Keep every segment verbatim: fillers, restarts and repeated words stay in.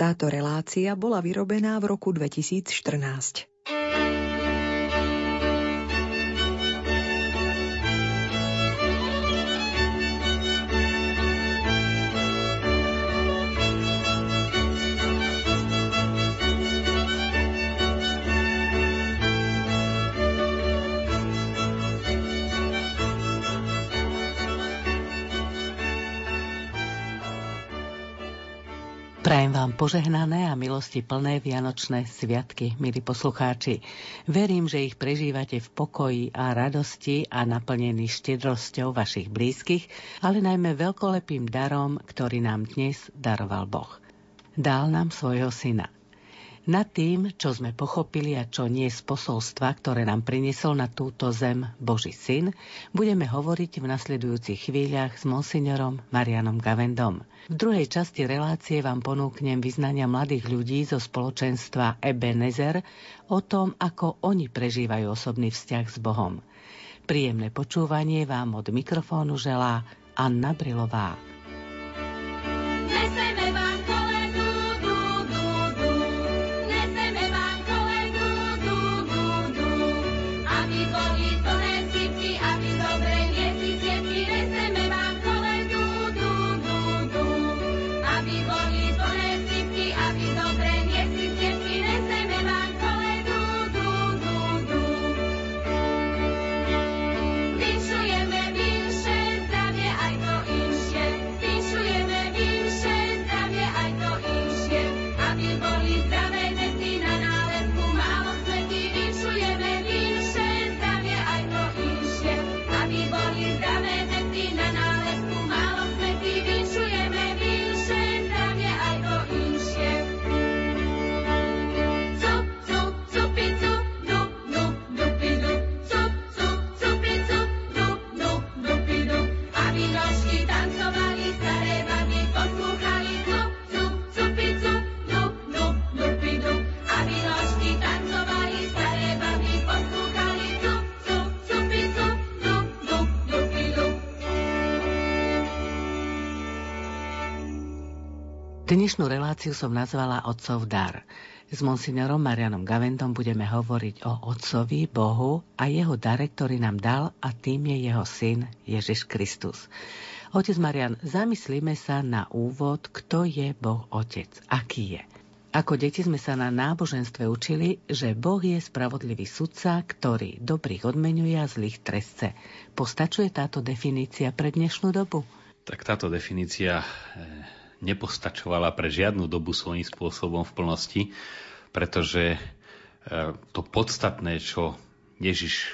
Táto relácia bola vyrobená v roku dvetisícštrnásť. Prajem vám požehnané a milosti plné vianočné sviatky, milí poslucháči. Verím, že ich prežívate v pokoji a radosti a naplnení štedrosťou vašich blízkych, ale najmä veľkolepým darom, ktorý nám dnes daroval Boh. Dal nám svojho syna. Nad tým, čo sme pochopili a čo nie z posolstva, ktoré nám priniesol na túto zem Boží syn, budeme hovoriť v nasledujúcich chvíľach s monsignorom Marianom Gavendom. V druhej časti relácie vám ponúknem vyznania mladých ľudí zo spoločenstva Ebenezer o tom, ako oni prežívajú osobný vzťah s Bohom. Príjemné počúvanie vám od mikrofónu želá Anna Brilová. Dnešnú reláciu som nazvala Otcov dar. S monsignorom Marianom Gavendom budeme hovoriť o Otcovi, Bohu a jeho dare, ktorý nám dal, a tým je jeho syn Ježiš Kristus. Otec Marian, zamyslíme sa na úvod, kto je Boh Otec, aký je. Ako deti sme sa na náboženstve učili, že Boh je spravodlivý sudca, ktorý dobrých odmeňuje a zlých trestce. Postačuje táto definícia pre dnešnú dobu? Tak táto definícia E... nepostačovala pre žiadnu dobu svojím spôsobom v plnosti, pretože to podstatné, čo Ježiš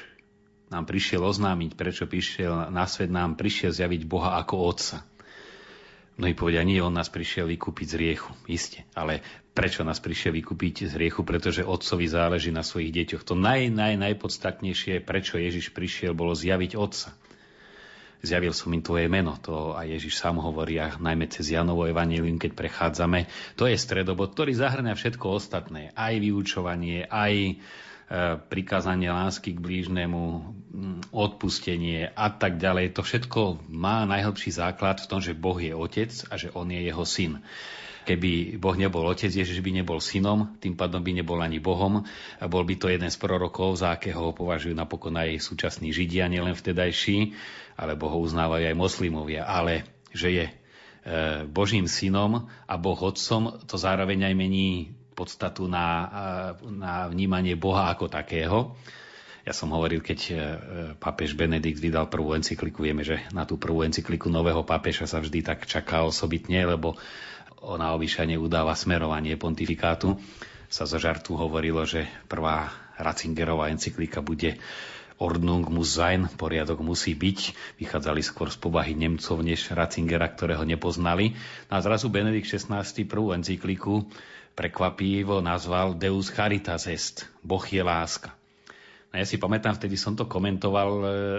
nám prišiel oznámiť, prečo prišiel na svet, nám prišiel zjaviť Boha ako Otca. Mnohí povedia, nie, on nás prišiel vykúpiť z hriechu, iste. Ale prečo nás prišiel vykúpiť z hriechu? Pretože Otcovi záleží na svojich deťoch. To naj, naj, najpodstatnejšie, prečo Ježiš prišiel, bolo zjaviť Otca. Zjavil som im tvoje meno, to aj Ježiš sám hovorí, a najmä cez Janovo evangelium, keď prechádzame. To je stredobod, ktorý zahrňa všetko ostatné, aj vyučovanie, aj e, prikázanie lásky k blížnemu, odpustenie a tak ďalej. To všetko má najhlbší základ v tom, že Boh je Otec a že on je jeho syn. Keby Boh nebol Otec, Ježiš by nebol synom, tým pádom by nebol ani Bohom. Bol by to jeden z prorokov, za akého ho považujú napokon aj súčasní Židia, nielen vtedajší, ale Boho uznávajú aj moslimovia. Ale že je Božím synom a Boh Otcom, to zároveň aj mení podstatu na, na vnímanie Boha ako takého. Ja som hovoril, keď pápež Benedikt vydal prvú encykliku, vieme, že na tú prvú encykliku nového pápeža sa vždy tak čaká osobitne, lebo ona obyčajne udáva smerovanie pontifikátu. Sa zo žartu hovorilo, že prvá Ratzingerová encyklika bude Ordnung muss sein, poriadok musí byť. Vychádzali skôr z povahy Nemcov než Ratzingera, ktorého nepoznali. A zrazu Benedikt šestnásty prvú encykliku prekvapivo nazval Deus caritas est, Boh je láska. A ja si pamätám, vtedy som to komentoval,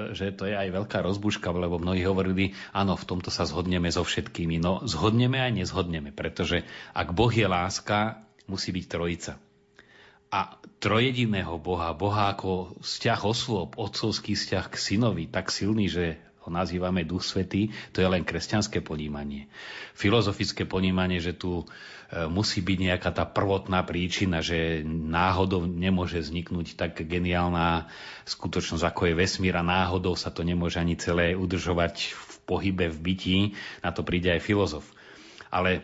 že to je aj veľká rozbuška, lebo mnohí hovorili, áno, v tomto sa zhodneme so všetkými. No, zhodneme aj nezhodneme, pretože ak Boh je láska, musí byť trojica. A trojediného Boha, Boha ako vzťah osôb, otcovský vzťah k synovi, tak silný, že ho nazývame Duch Svätý, to je len kresťanské ponímanie. Filozofické ponímanie, že tu musí byť nejaká tá prvotná príčina, že náhodou nemôže vzniknúť tak geniálna skutočnosť, ako je vesmír, a náhodou sa to nemôže ani celé udržovať v pohybe, v bytí. Na to príde aj filozof. Ale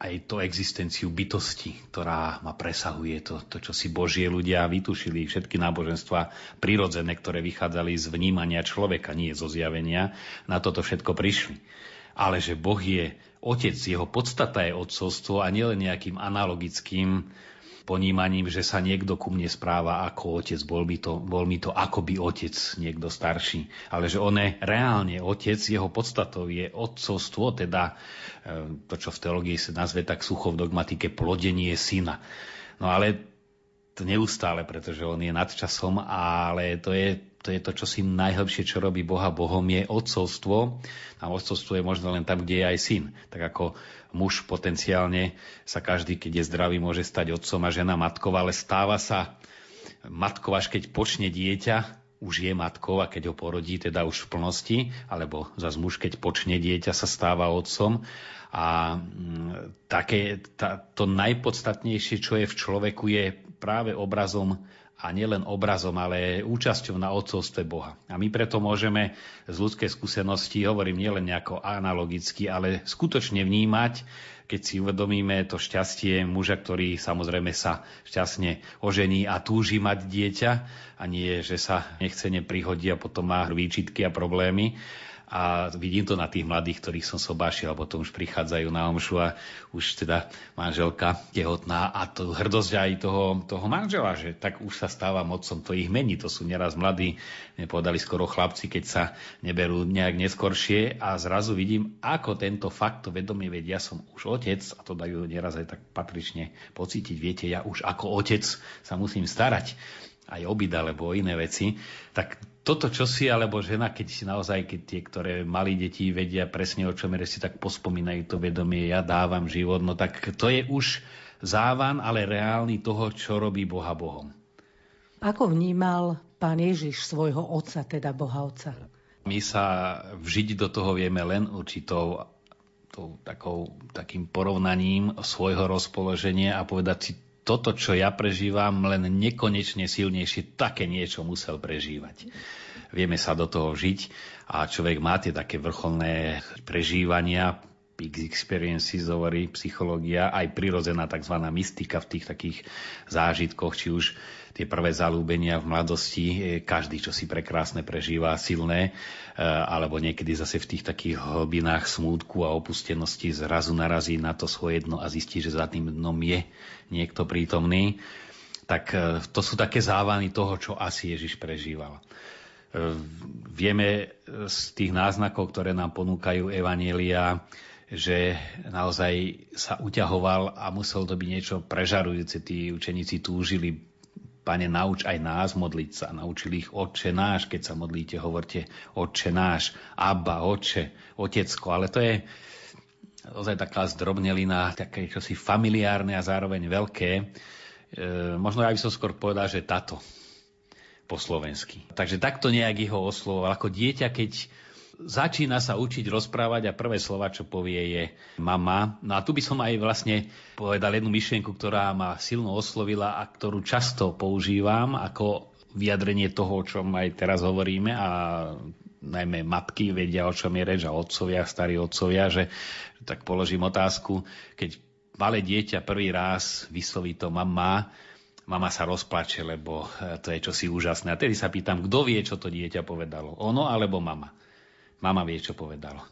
aj to existenciu bytosti, ktorá ma presahuje, to, to čo si Božie ľudia vytušili, všetky náboženstva prirodzené, ktoré vychádzali z vnímania človeka, nie zo zjavenia, na toto všetko prišli. Ale že Boh je Otec, jeho podstata je otcovstvo, a nielen nejakým analogickým ponímaním, že sa niekto ku mne správa ako otec, bol mi to, bol mi to akoby otec, niekto starší. Ale že on je reálne otec, jeho podstatou je otcovstvo, teda to, čo v teológii sa nazve tak sucho v dogmatike plodenie syna. No ale to neustále, pretože on je nad časom, ale to je... To je to, čo si najhlbšie, čo robí Boha Bohom, je otcovstvo. A otcovstvo je možno len tam, kde je aj syn. Tak ako muž potenciálne sa každý, keď je zdravý, môže stať otcom a žena matkou, ale stáva sa matkou, až keď počne dieťa, už je matkou, a keď ho porodí, teda už v plnosti, alebo zas muž, keď počne dieťa, sa stáva otcom. A také, tá, to najpodstatnejšie, čo je v človeku, je práve obrazom, a nielen obrazom, ale účasťou na otcovstve Boha. A my preto môžeme z ľudskej skúsenosti, hovorím nielen nejako analogicky, ale skutočne vnímať, keď si uvedomíme to šťastie muža, ktorý samozrejme sa šťastne ožení a túži mať dieťa, a nie, že sa nechcene prihodí a potom má výčitky a problémy. A vidím to na tých mladých, ktorých som sobášil, alebo potom už prichádzajú na omšu a už teda manželka tehotná, a to hrdosť aj toho, toho manžela, že tak už sa stávam otcom, to ich mení, to sú nieraz mladí, mne povedali skoro chlapci, keď sa neberú nejak neskoršie, a zrazu vidím, ako tento fakt, to vedomie, vedia, ja som už otec, a to dajú nieraz aj tak patrične pocítiť, viete, ja už ako otec sa musím starať aj obida, alebo iné veci, tak toto čosi, alebo žena, keď si naozaj, keď tie, ktoré mali deti, vedia presne, o čom je reči, tak pospomínajú to vedomie, ja dávam život, no tak to je už závan, ale reálny toho, čo robí Boha Bohom. Ako vnímal Pán Ježiš svojho Otca, teda Boha Otca? My sa vžiť do toho vieme len určitou tou, takou, takým porovnaním svojho rozpoloženia a povedať si, toto, čo ja prežívam, len nekonečne silnejšie, také niečo musel prežívať. Vieme sa do toho žiť a človek má tie také vrcholné prežívania, big experiences, hovorí psychológia, aj prirodzená tzv. Mystika v tých takých zážitkoch, či už tie prvé zalúbenia v mladosti, každý, čo si prekrásne prežíva, silné, alebo niekedy zase v tých takých hlbinách smútku a opustenosti zrazu narazí na to svoje dno a zistí, že za tým dnom je niekto prítomný. Tak to sú také závany toho, čo asi Ježiš prežíval. Vieme z tých náznakov, ktoré nám ponúkajú evanjelia, že naozaj sa uťahoval a musel to byť niečo prežarujúce. Tí učeníci túžili, Pane, nauč aj nás modliť sa. Naučili ich Otče náš, keď sa modlíte, hovorte Otče náš, Abba, Otče, Otecko. Ale to je naozaj taká zdrobnelina, také čosi familiárne a zároveň veľké. E, možno ja by som skôr povedal, že táto po slovensky. Takže takto nejak ho oslovoval. Ako dieťa, keď začína sa učiť rozprávať a prvé slova, čo povie, je mama. No a tu by som aj vlastne povedal jednu myšlienku, ktorá ma silno oslovila a ktorú často používam ako vyjadrenie toho, o čom aj teraz hovoríme, a najmä matky vedia, o čom je reč, a otcovia, starí otcovia, že tak položím otázku, keď malé dieťa prvý raz vysloví to mama, mama sa rozplače, lebo to je čosi úžasné. A tedy sa pýtam, kto vie, čo to dieťa povedalo? Ono alebo mama? Mama vie, čo povedalo.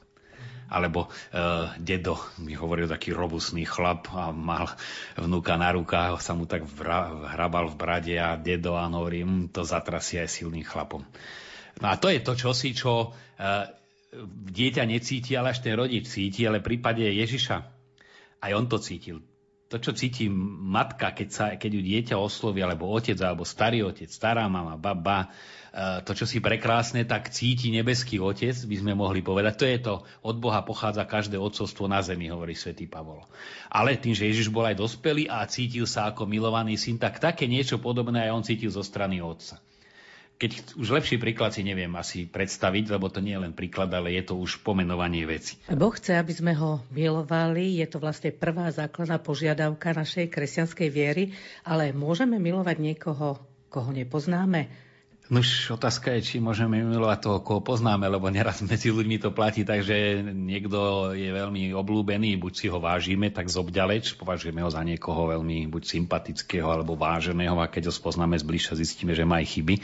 Alebo uh, dedo mi hovoril, taký robustný chlap a mal vnúka na rukách, sa mu tak vra- hrabal v brade a dedo, a hovorí, hm, to zatrasie aj silným chlapom. No a to je to čosi, čo uh, dieťa necíti, ale až ten rodič cíti, ale v prípade Ježiša aj on to cítil. To, čo cíti matka, keď, sa, keď ju dieťa osloví, alebo otec, alebo starý otec, stará mama, baba, to, čo si prekrásne, tak cíti nebeský Otec, by sme mohli povedať. To je to, od Boha pochádza každé otcovstvo na zemi, hovorí svätý Pavol. Ale tým, že Ježiš bol aj dospelý a cítil sa ako milovaný syn, tak také niečo podobné aj on cítil zo strany Otca. Keď už lepší príklad si neviem asi predstaviť, lebo to nie je len príklad, ale je to už pomenovanie veci. Boh chce, aby sme ho milovali, je to vlastne prvá základná požiadavka našej kresťanskej viery, ale môžeme milovať niekoho, koho nepoznáme? Nož otázka je, či môžeme milovať toho, koho poznáme, lebo neraz medzi ľuďmi to platí, takže niekto je veľmi obľúbený, buď si ho vážime, tak zobďaleč, považujeme ho za niekoho veľmi buď sympatického alebo váženého, a keď ho spoznáme zbližšia, zistíme, že má aj chyby.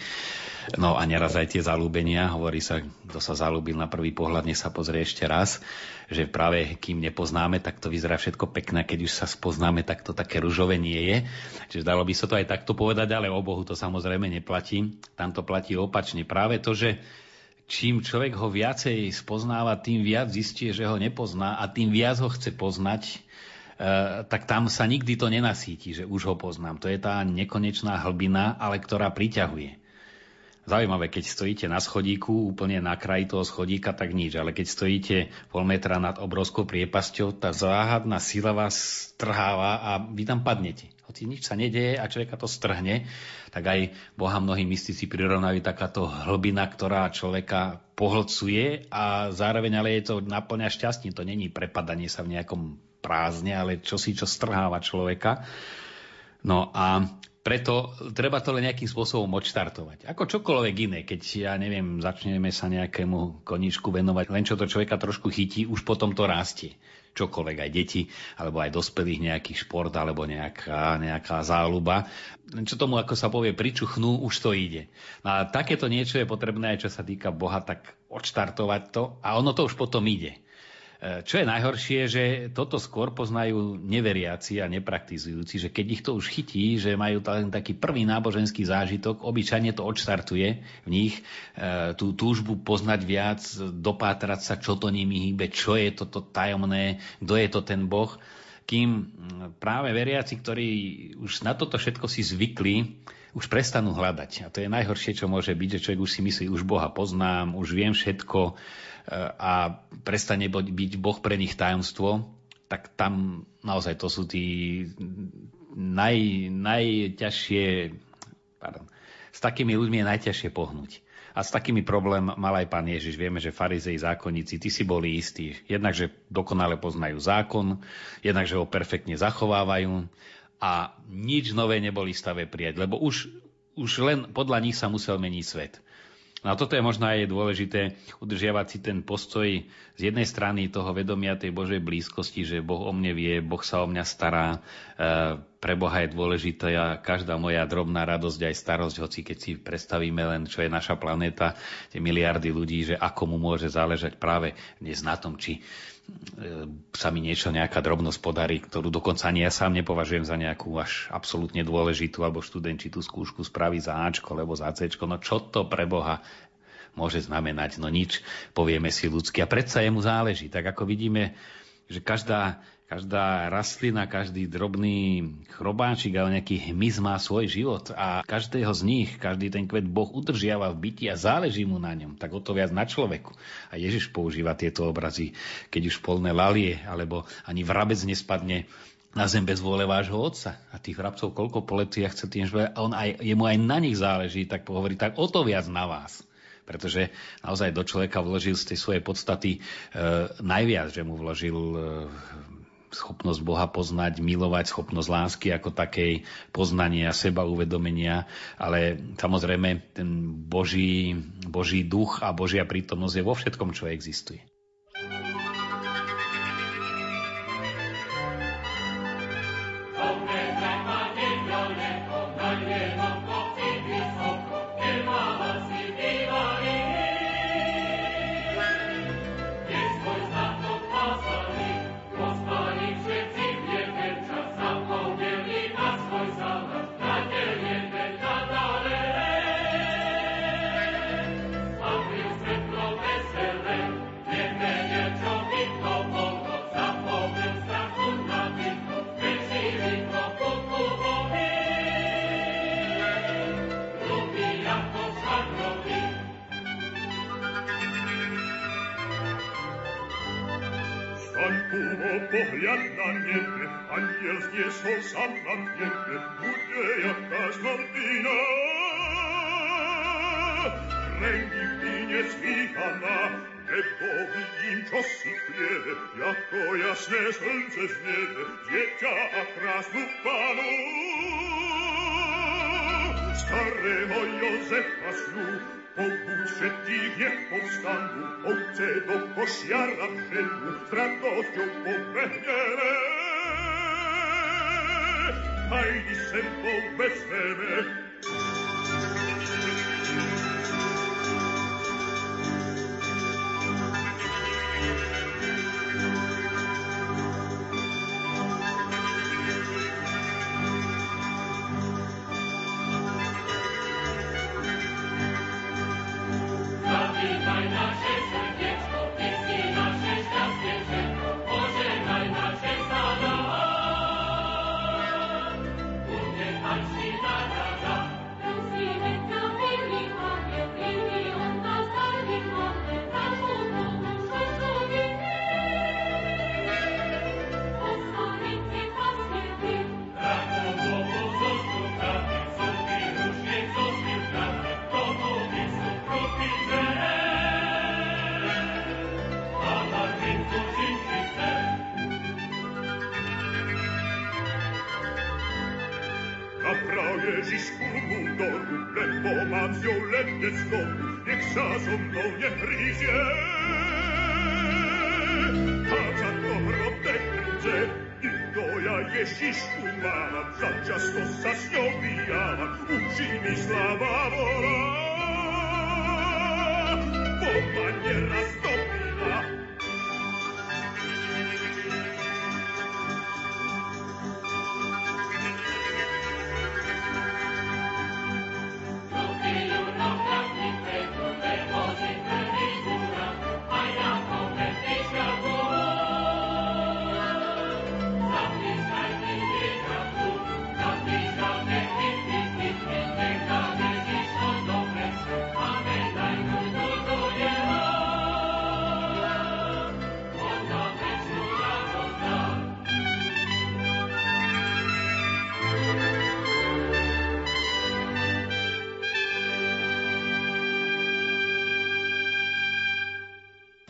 No a neraz aj tie zalúbenia, hovorí sa, kto sa zalúbil na prvý pohľad, nech sa pozrie ešte raz, že práve kým nepoznáme, tak to vyzerá všetko pekné, keď už sa spoznáme, tak to také ružové nie je. Čiže dalo by sa to aj takto povedať, ale o Bohu to samozrejme neplatí. Tam to platí opačne. Práve to, že čím človek ho viacej spoznáva, tým viac zistí, že ho nepozná, a tým viac ho chce poznať, e, tak tam sa nikdy to nenasíti, že už ho poznám. To je tá nekonečná hlbina, ale ktorá priťahuje. Zaujímavé, keď stojíte na schodíku, úplne na kraji toho schodíka, tak nič. Ale keď stojíte pol metra nad obrovskou priepasťou, tá záhadná sila vás strháva a vy tam padnete. Hoci nič sa nedeje a človeka to strhne, tak aj Boha mnohí mystici prirovnajú takáto hlbina, ktorá človeka pohlcuje a zároveň ale je to naplňa šťastím. To není prepadanie sa v nejakom prázdne, ale čosi, čo strháva človeka. No a preto treba to len nejakým spôsobom odštartovať. Ako čokoľvek iné, keď, ja neviem, začneme sa nejakému koníčku venovať, len čo to človeka trošku chytí, už potom to rastie. Čokoľvek, aj deti, alebo aj dospelých, nejaký šport, alebo nejaká, nejaká záľuba. Len čo tomu, ako sa povie, pričuchnú, už to ide. No a takéto niečo je potrebné, čo sa týka Boha, tak odštartovať to a ono to už potom ide. Čo je najhoršie, že toto skôr poznajú neveriaci a nepraktizujúci, že keď ich to už chytí, že majú taký prvý náboženský zážitok, obyčajne to odštartuje v nich tú túžbu poznať viac, dopátrať sa, čo to nimi hýbe, čo je toto tajomné, kto je to ten Boh. Kým práve veriaci, ktorí už na toto všetko si zvykli, už prestanú hľadať. A to je najhoršie, čo môže byť, že človek už si myslí, už Boha poznám, už viem všetko, a prestane byť Boh pre nich tajomstvo, tak tam naozaj to sú tí naj, najťažšie, pardon, s takými ľuďmi je najťažšie pohnúť. A s takými problém mal aj Pán Ježiš. Vieme, že farizei, zákonníci, tí si boli istí. Jednak, že dokonale poznajú zákon, jednak, že ho perfektne zachovávajú, a nič nové neboli stave prijať, lebo už, už len podľa nich sa musel meniť svet. No a toto je možno aj dôležité, udržiavať si ten postoj z jednej strany toho vedomia tej Božej blízkosti, že Boh o mne vie, Boh sa o mňa stará, pre Boha je dôležitá každá moja drobná radosť aj starosť, hoci keď si predstavíme len, čo je naša planéta, tie miliardy ľudí, že ako mu môže záležať práve dnes na tom, či sa mi niečo, nejaká drobnosť podarí, ktorú dokonca ani ja sám nepovažujem za nejakú až absolútne dôležitú, alebo študent či tú skúšku spraví za Ačko, alebo za Cčko. No čo to pre Boha môže znamenať? No nič, povieme si ľudsky. A predsa jemu záleží. Tak ako vidíme, že každá, každá rastlina, každý drobný chrobáčik alebo nejaký hmyz má svoj život a každého z nich, každý ten kvet Boh udržiava v byti a záleží mu na ňom, tak o to viac na človeku. A Ježiš používa tieto obrazy, keď už polné lalie, alebo ani vrabec nespadne na zem bez vôle vášho otca. A tých vrabcov koľko poletí a chce tým, že on aj, jemu aj na nich záleží, tak pohovorí, tak o to viac na vás. Pretože naozaj do človeka vložil z tej svojej podstaty e, najviac, že mu vložil e, schopnosť Boha poznať, milovať, schopnosť lásky ako takej, poznania, seba uvedomenia, ale samozrejme ten Boží, Boží duch a Božia prítomnosť je vo všetkom, čo existuje. Samrat, jede, gute, ja, das Martina.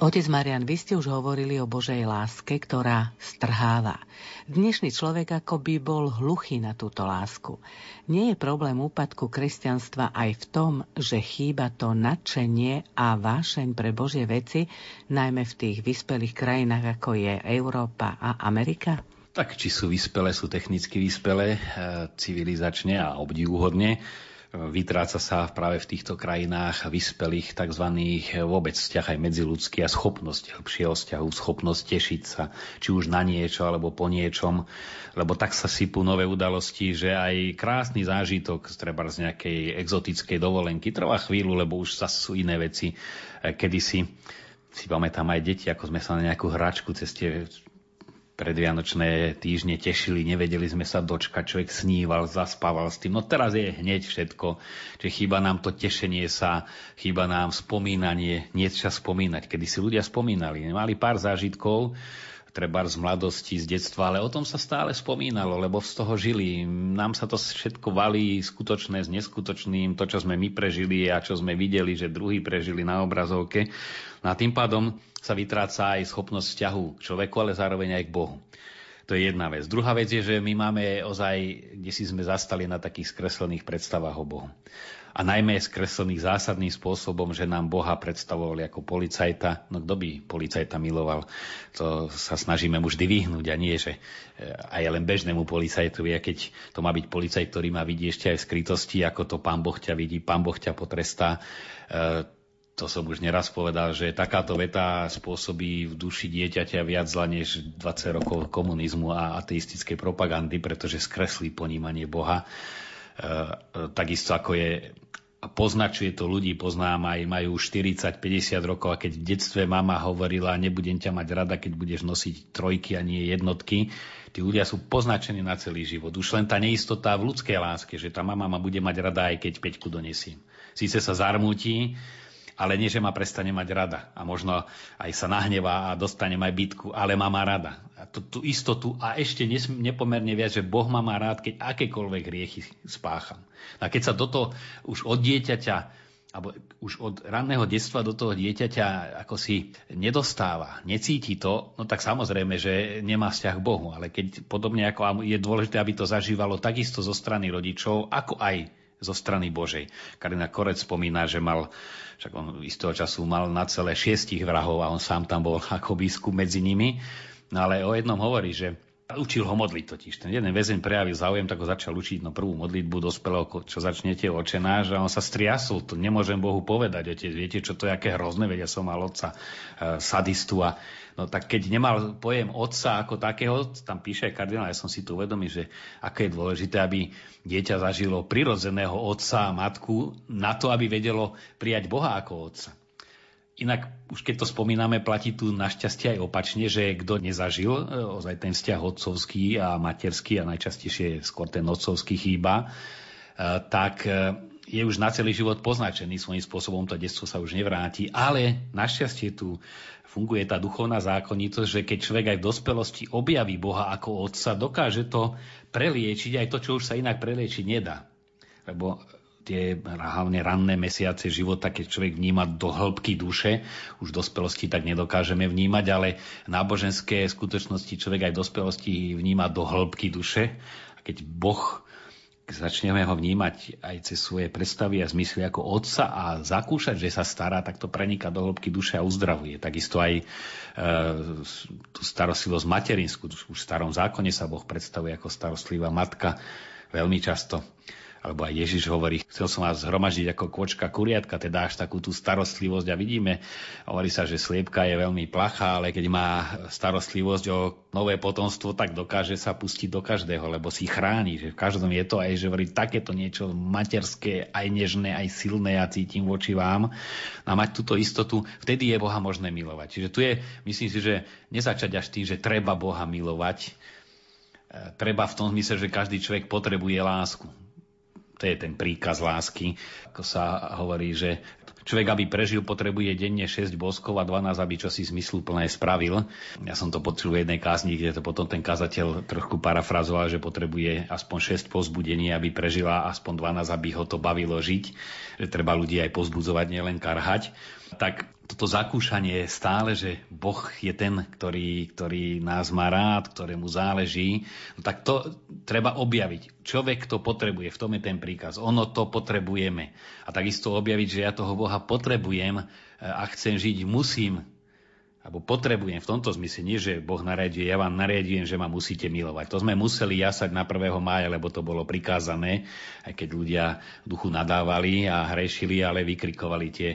Otec Marian, vy ste už hovorili o Božej láske, ktorá strháva. Dnešný človek akoby bol hluchý na túto lásku. Nie je problém úpadku kresťanstva aj v tom, že chýba to nadšenie a vášeň pre Božie veci, najmä v tých vyspelých krajinách, ako je Európa a Amerika? Tak, či sú vyspelé, sú technicky vyspelé, civilizačne a obdivuhodne. Vytráca sa práve v týchto krajinách vyspelých tzv. Vôbec vzťah aj medziludský a schopnosť lepšieho vzťahu, schopnosť tešiť sa, či už na niečo alebo po niečom, lebo tak sa sypú nové udalosti, že aj krásny zážitok treba z nejakej exotickej dovolenky trvá chvíľu, lebo už zase sú iné veci. Kedysi si pamätám aj deti, ako sme sa na nejakú hračku ceste predvianočné týždne tešili, nevedeli sme sa dočkať, človek sníval, zaspával s tým. No teraz je hneď všetko. Čiže chýba nám to tešenie sa, chýba nám spomínanie, nie čas spomínať. Kedy si ľudia spomínali, mali pár zážitkov, treba z mladosti, z detstva, ale o tom sa stále spomínalo, lebo z toho žili. Nám sa to všetko valí skutočné s neskutočným, to, čo sme my prežili a čo sme videli, že druhí prežili na obrazovke. No a tým pádom sa vytráca aj schopnosť vzťahu k človeku, ale zároveň aj k Bohu. To je jedna vec. Druhá vec je, že my máme ozaj, kde si sme zastali na takých skreslených predstavách o Bohu. A najmä skreslených zásadným spôsobom, že nám Boha predstavovali ako policajta. No kto by policajta miloval? To sa snažíme mu vždy vyhnúť a nie, že aj len bežnému policajtovi, a keď to má byť policajt, ktorý má vidieť ešte aj v skrytosti, ako to Pán Boh ťa vidí, Pán Boh ťa potrestá. E, to som už neraz povedal, že takáto veta spôsobí v duši dieťaťa viac zla než dvadsať rokov komunizmu a ateistickej propagandy, pretože skreslí ponímanie Boha. E, takisto ako je a poznačuje to ľudí, poznám aj, majú štyridsať päťdesiat rokov a keď v detstve mama hovorila, nebudem ťa mať rada, keď budeš nosiť trojky a nie jednotky, tí ľudia sú poznačení na celý život. Už len tá neistota v ľudskej láske, že tá mama ma bude mať rada, aj keď peťku donesím. Síce sa zarmúti, ale nie, že ma prestane mať rada. A možno aj sa nahnevá a dostanem aj bitku, ale má ma rada. A tú, tú istotu a ešte nesm, nepomerne viac, že Boh ma má rád, keď akékoľvek hriechy spácham. A keď sa toto už od dieťaťa alebo už od ranného detstva do toho dieťaťa ako si nedostáva, necíti to, no tak samozrejme, že nemá vzťah k Bohu. Ale keď podobne ako je dôležité, aby to zažívalo takisto zo strany rodičov, ako aj zo strany Božej. Karina Korec spomína, že mal, však on istého času mal na celé šiestich vrahov a on sám tam bol ako biskup medzi nimi. No ale o jednom hovorí, že učil ho modliť totiž. Ten jeden väzeň prejavil záujem, tak ho začal učiť na prvú modlitbu dospelého, čo začnete Otče náš, a on sa striasol. To nemôžem Bohu povedať, otec, viete, čo to je, aké hrozné, vedia, som mal otca e, sadistu. A no tak keď nemal pojem otca ako takého, tam píše aj kardinál, ja som si tu uvedomil, že aké je dôležité, aby dieťa zažilo prirodzeného otca a matku na to, aby vedelo prijať Boha ako otca. Inak už keď to spomíname, platí tu našťastie aj opačne, že kto nezažil ozaj ten vzťah otcovský a materský, a najčastejšie skôr ten otcovský chýba, tak je už na celý život poznačený svojím spôsobom, to detstvo sa už nevráti. Ale našťastie tu funguje tá duchovná zákonitosť, že keď človek aj v dospelosti objaví Boha ako otca, dokáže to preliečiť aj to, čo už sa inak preliečiť nedá. Lebo tie hlavne ranné mesiace života, keď človek vníma do hĺbky duše, už v dospelosti tak nedokážeme vnímať, ale náboženské skutočnosti človek aj v dospelosti vníma do hĺbky duše. A keď Boh, začneme ho vnímať aj cez svoje predstavy a zmysly ako otca a zakúšať, že sa stará, tak to preniká do hĺbky duše a uzdravuje. Takisto aj e, tú starostlivosť materinskú. Už v starom zákone sa Boh predstavuje ako starostlivá matka veľmi často. Alebo aj Ježiš hovorí, chcel som vás zhromaždiť ako kôčka kuriatka, teda až takú tú starostlivosť. A vidíme, hovorí sa, že sliepka je veľmi plachá, ale keď má starostlivosť o nové potomstvo, tak dokáže sa pustiť do každého, lebo si chráni. Že v každom je to aj, že hovorí, takéto niečo materské, aj nežné, aj silné, ja cítim voči vám. A mať túto istotu, vtedy je Boha možné milovať. Čiže tu je, myslím si, že nezačať až tým, že treba Boha milovať. Treba v tom zmysle, že každý človek potrebuje lásku. To je ten príkaz lásky. Ako sa hovorí, že človek, aby prežil, potrebuje denne šesť boskov a dvanásť, aby čosi zmysluplné spravil. Ja som to počul v jednej kázni, kde to potom ten kazateľ trochu parafrazoval, že potrebuje aspoň šesť povzbudení, aby prežila, aspoň dvanásť, aby ho to bavilo žiť. Že treba ľudí aj povzbudzovať, nielen karhať. Tak toto zakúšanie je stále, že Boh je ten, ktorý, ktorý nás má rád, ktorému záleží. No tak to treba objaviť. Človek to potrebuje, v tom je ten príkaz. Ono to potrebujeme. A takisto objaviť, že ja toho Boha potrebujem a chcem žiť, musím. Alebo potrebujem v tomto zmysle, nie že Boh nariaduje, ja vám nariadujem, že ma musíte milovať. To sme museli jasať na prvého mája, lebo to bolo prikázané, aj keď ľudia v duchu nadávali a hrešili, ale vykrikovali tie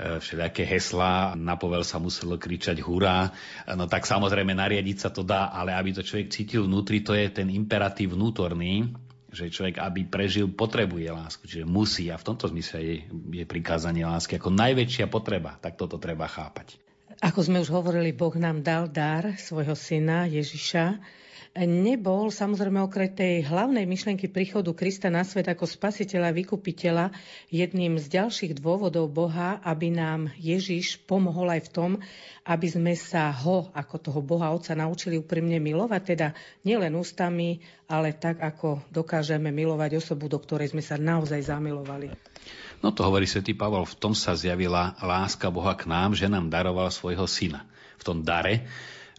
všelijaké heslá, na povel sa muselo kričať hurá. No tak samozrejme nariadiť sa to dá, ale aby to človek cítil vnútri, to je ten imperatív vnútorný, že človek, aby prežil, potrebuje lásku, čiže musí. A v tomto zmysle je, je prikázanie lásky ako najväčšia potreba, tak toto treba chápať. Ako sme už hovorili, Boh nám dal dar svojho syna Ježiša. Nebol samozrejme okrem tej hlavnej myšlienky príchodu Krista na svet ako spasiteľa, vykupiteľa, jedným z ďalších dôvodov Boha, aby nám Ježiš pomohol aj v tom, aby sme sa ho, ako toho Boha Otca, naučili úprimne milovať, teda nielen ústami, ale tak, ako dokážeme milovať osobu, do ktorej sme sa naozaj zamilovali. No to hovorí svätý Pavol, v tom sa zjavila láska Boha k nám, že nám daroval svojho syna. V tom dare,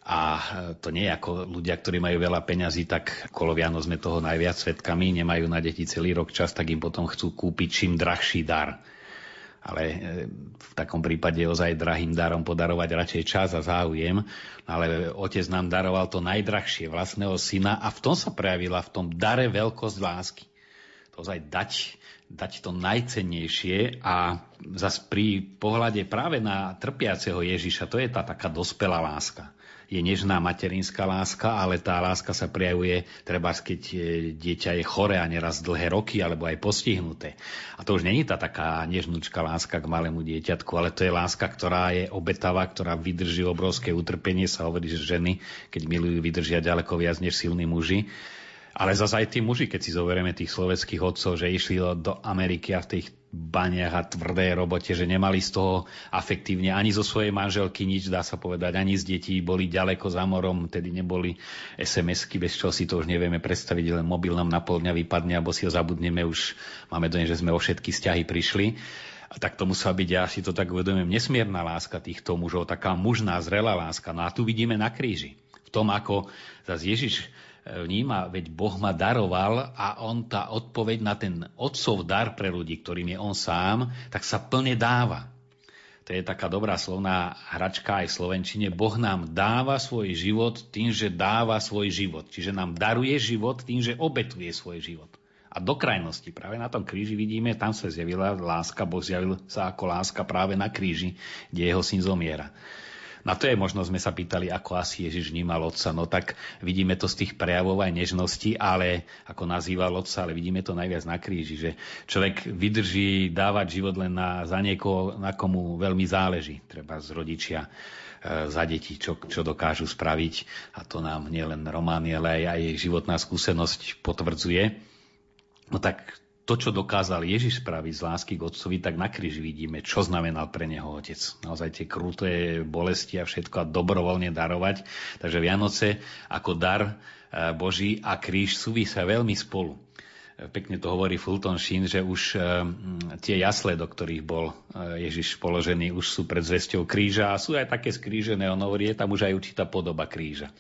a to nie je ako ľudia, ktorí majú veľa peňazí, tak okolo Vianoc sme toho najviac svedkami, nemajú na deti celý rok čas, tak im potom chcú kúpiť čím drahší dar. Ale v takom prípade ozaj drahým darom podarovať radšej čas a záujem. Ale otec nám daroval to najdrahšie, vlastného syna, a v tom sa prejavila, v tom dare, veľkosť lásky. To ozaj dať dať to najcennejšie. A zas pri pohľade práve na trpiaceho Ježiša, to je tá taká dospelá láska. Je nežná materinská láska, ale tá láska sa prejavuje, trebárs keď dieťa je choré a neraz dlhé roky, alebo aj postihnuté. A to už není tá taká nežnúčka láska k malému dieťatku, ale to je láska, ktorá je obetavá, ktorá vydrží obrovské utrpenie. Sa hovorí, že ženy, keď milujú, vydržia ďaleko viac než silní muži. Ale zase aj tí muži, keď si zoberieme tých slovenských otcov, že išli do Ameriky a v tých baniach a tvrdej robote, že nemali z toho afektívne ani zo svojej manželky nič, dá sa povedať, ani z detí, boli ďaleko za morom, tedy neboli es em esky, bez čoho si to už nevieme predstaviť, len mobil nám na pol dňa vypadne, alebo si ho zabudneme, už máme dojem, že sme o všetky vzťahy prišli. A tak to musela byť, ja si to tak uvedomím, nesmierna láska týchto mužov, taká mužná, zrelá láska. No a tu vidíme na kríži. V tom, ako zase Ježiš vníma, veď Boh ma daroval a on tá odpoveď na ten otcov dar pre ľudí, ktorým je on sám, tak sa plne dáva. To je taká dobrá slovná hračka aj v slovenčine. Boh nám dáva svoj život tým, že dáva svoj život. Čiže nám daruje život tým, že obetuje svoj život. A do krajnosti práve na tom kríži vidíme, tam sa zjavila láska, Boh zjavil sa ako láska práve na kríži, kde jeho syn zomiera. Na to je možno sme sa pýtali, ako asi Ježiš vnímal otca. No tak vidíme to z tých prejavov aj nežnosti, ale ako nazýval otca, ale vidíme to najviac na kríži, že človek vydrží dávať život len na, za niekoho, na komu veľmi záleží. Treba z rodičia, e, za deti, čo, čo dokážu spraviť. A to nám nielen romány, ale aj jej životná skúsenosť potvrdzuje. No tak to, čo dokázal Ježiš spraviť z lásky k otcovi, tak na kríži vidíme, čo znamenal pre neho otec. Naozaj tie kruté bolesti a všetko a dobrovoľne darovať. Takže Vianoce ako dar Boží a kríž súvisia veľmi spolu. Pekne to hovorí Fulton Sheen, že už tie jasle, do ktorých bol Ježiš položený, už sú pred zvesťou kríža a sú aj také skrížené. On hovorí, je tam už aj určitá podoba kríža.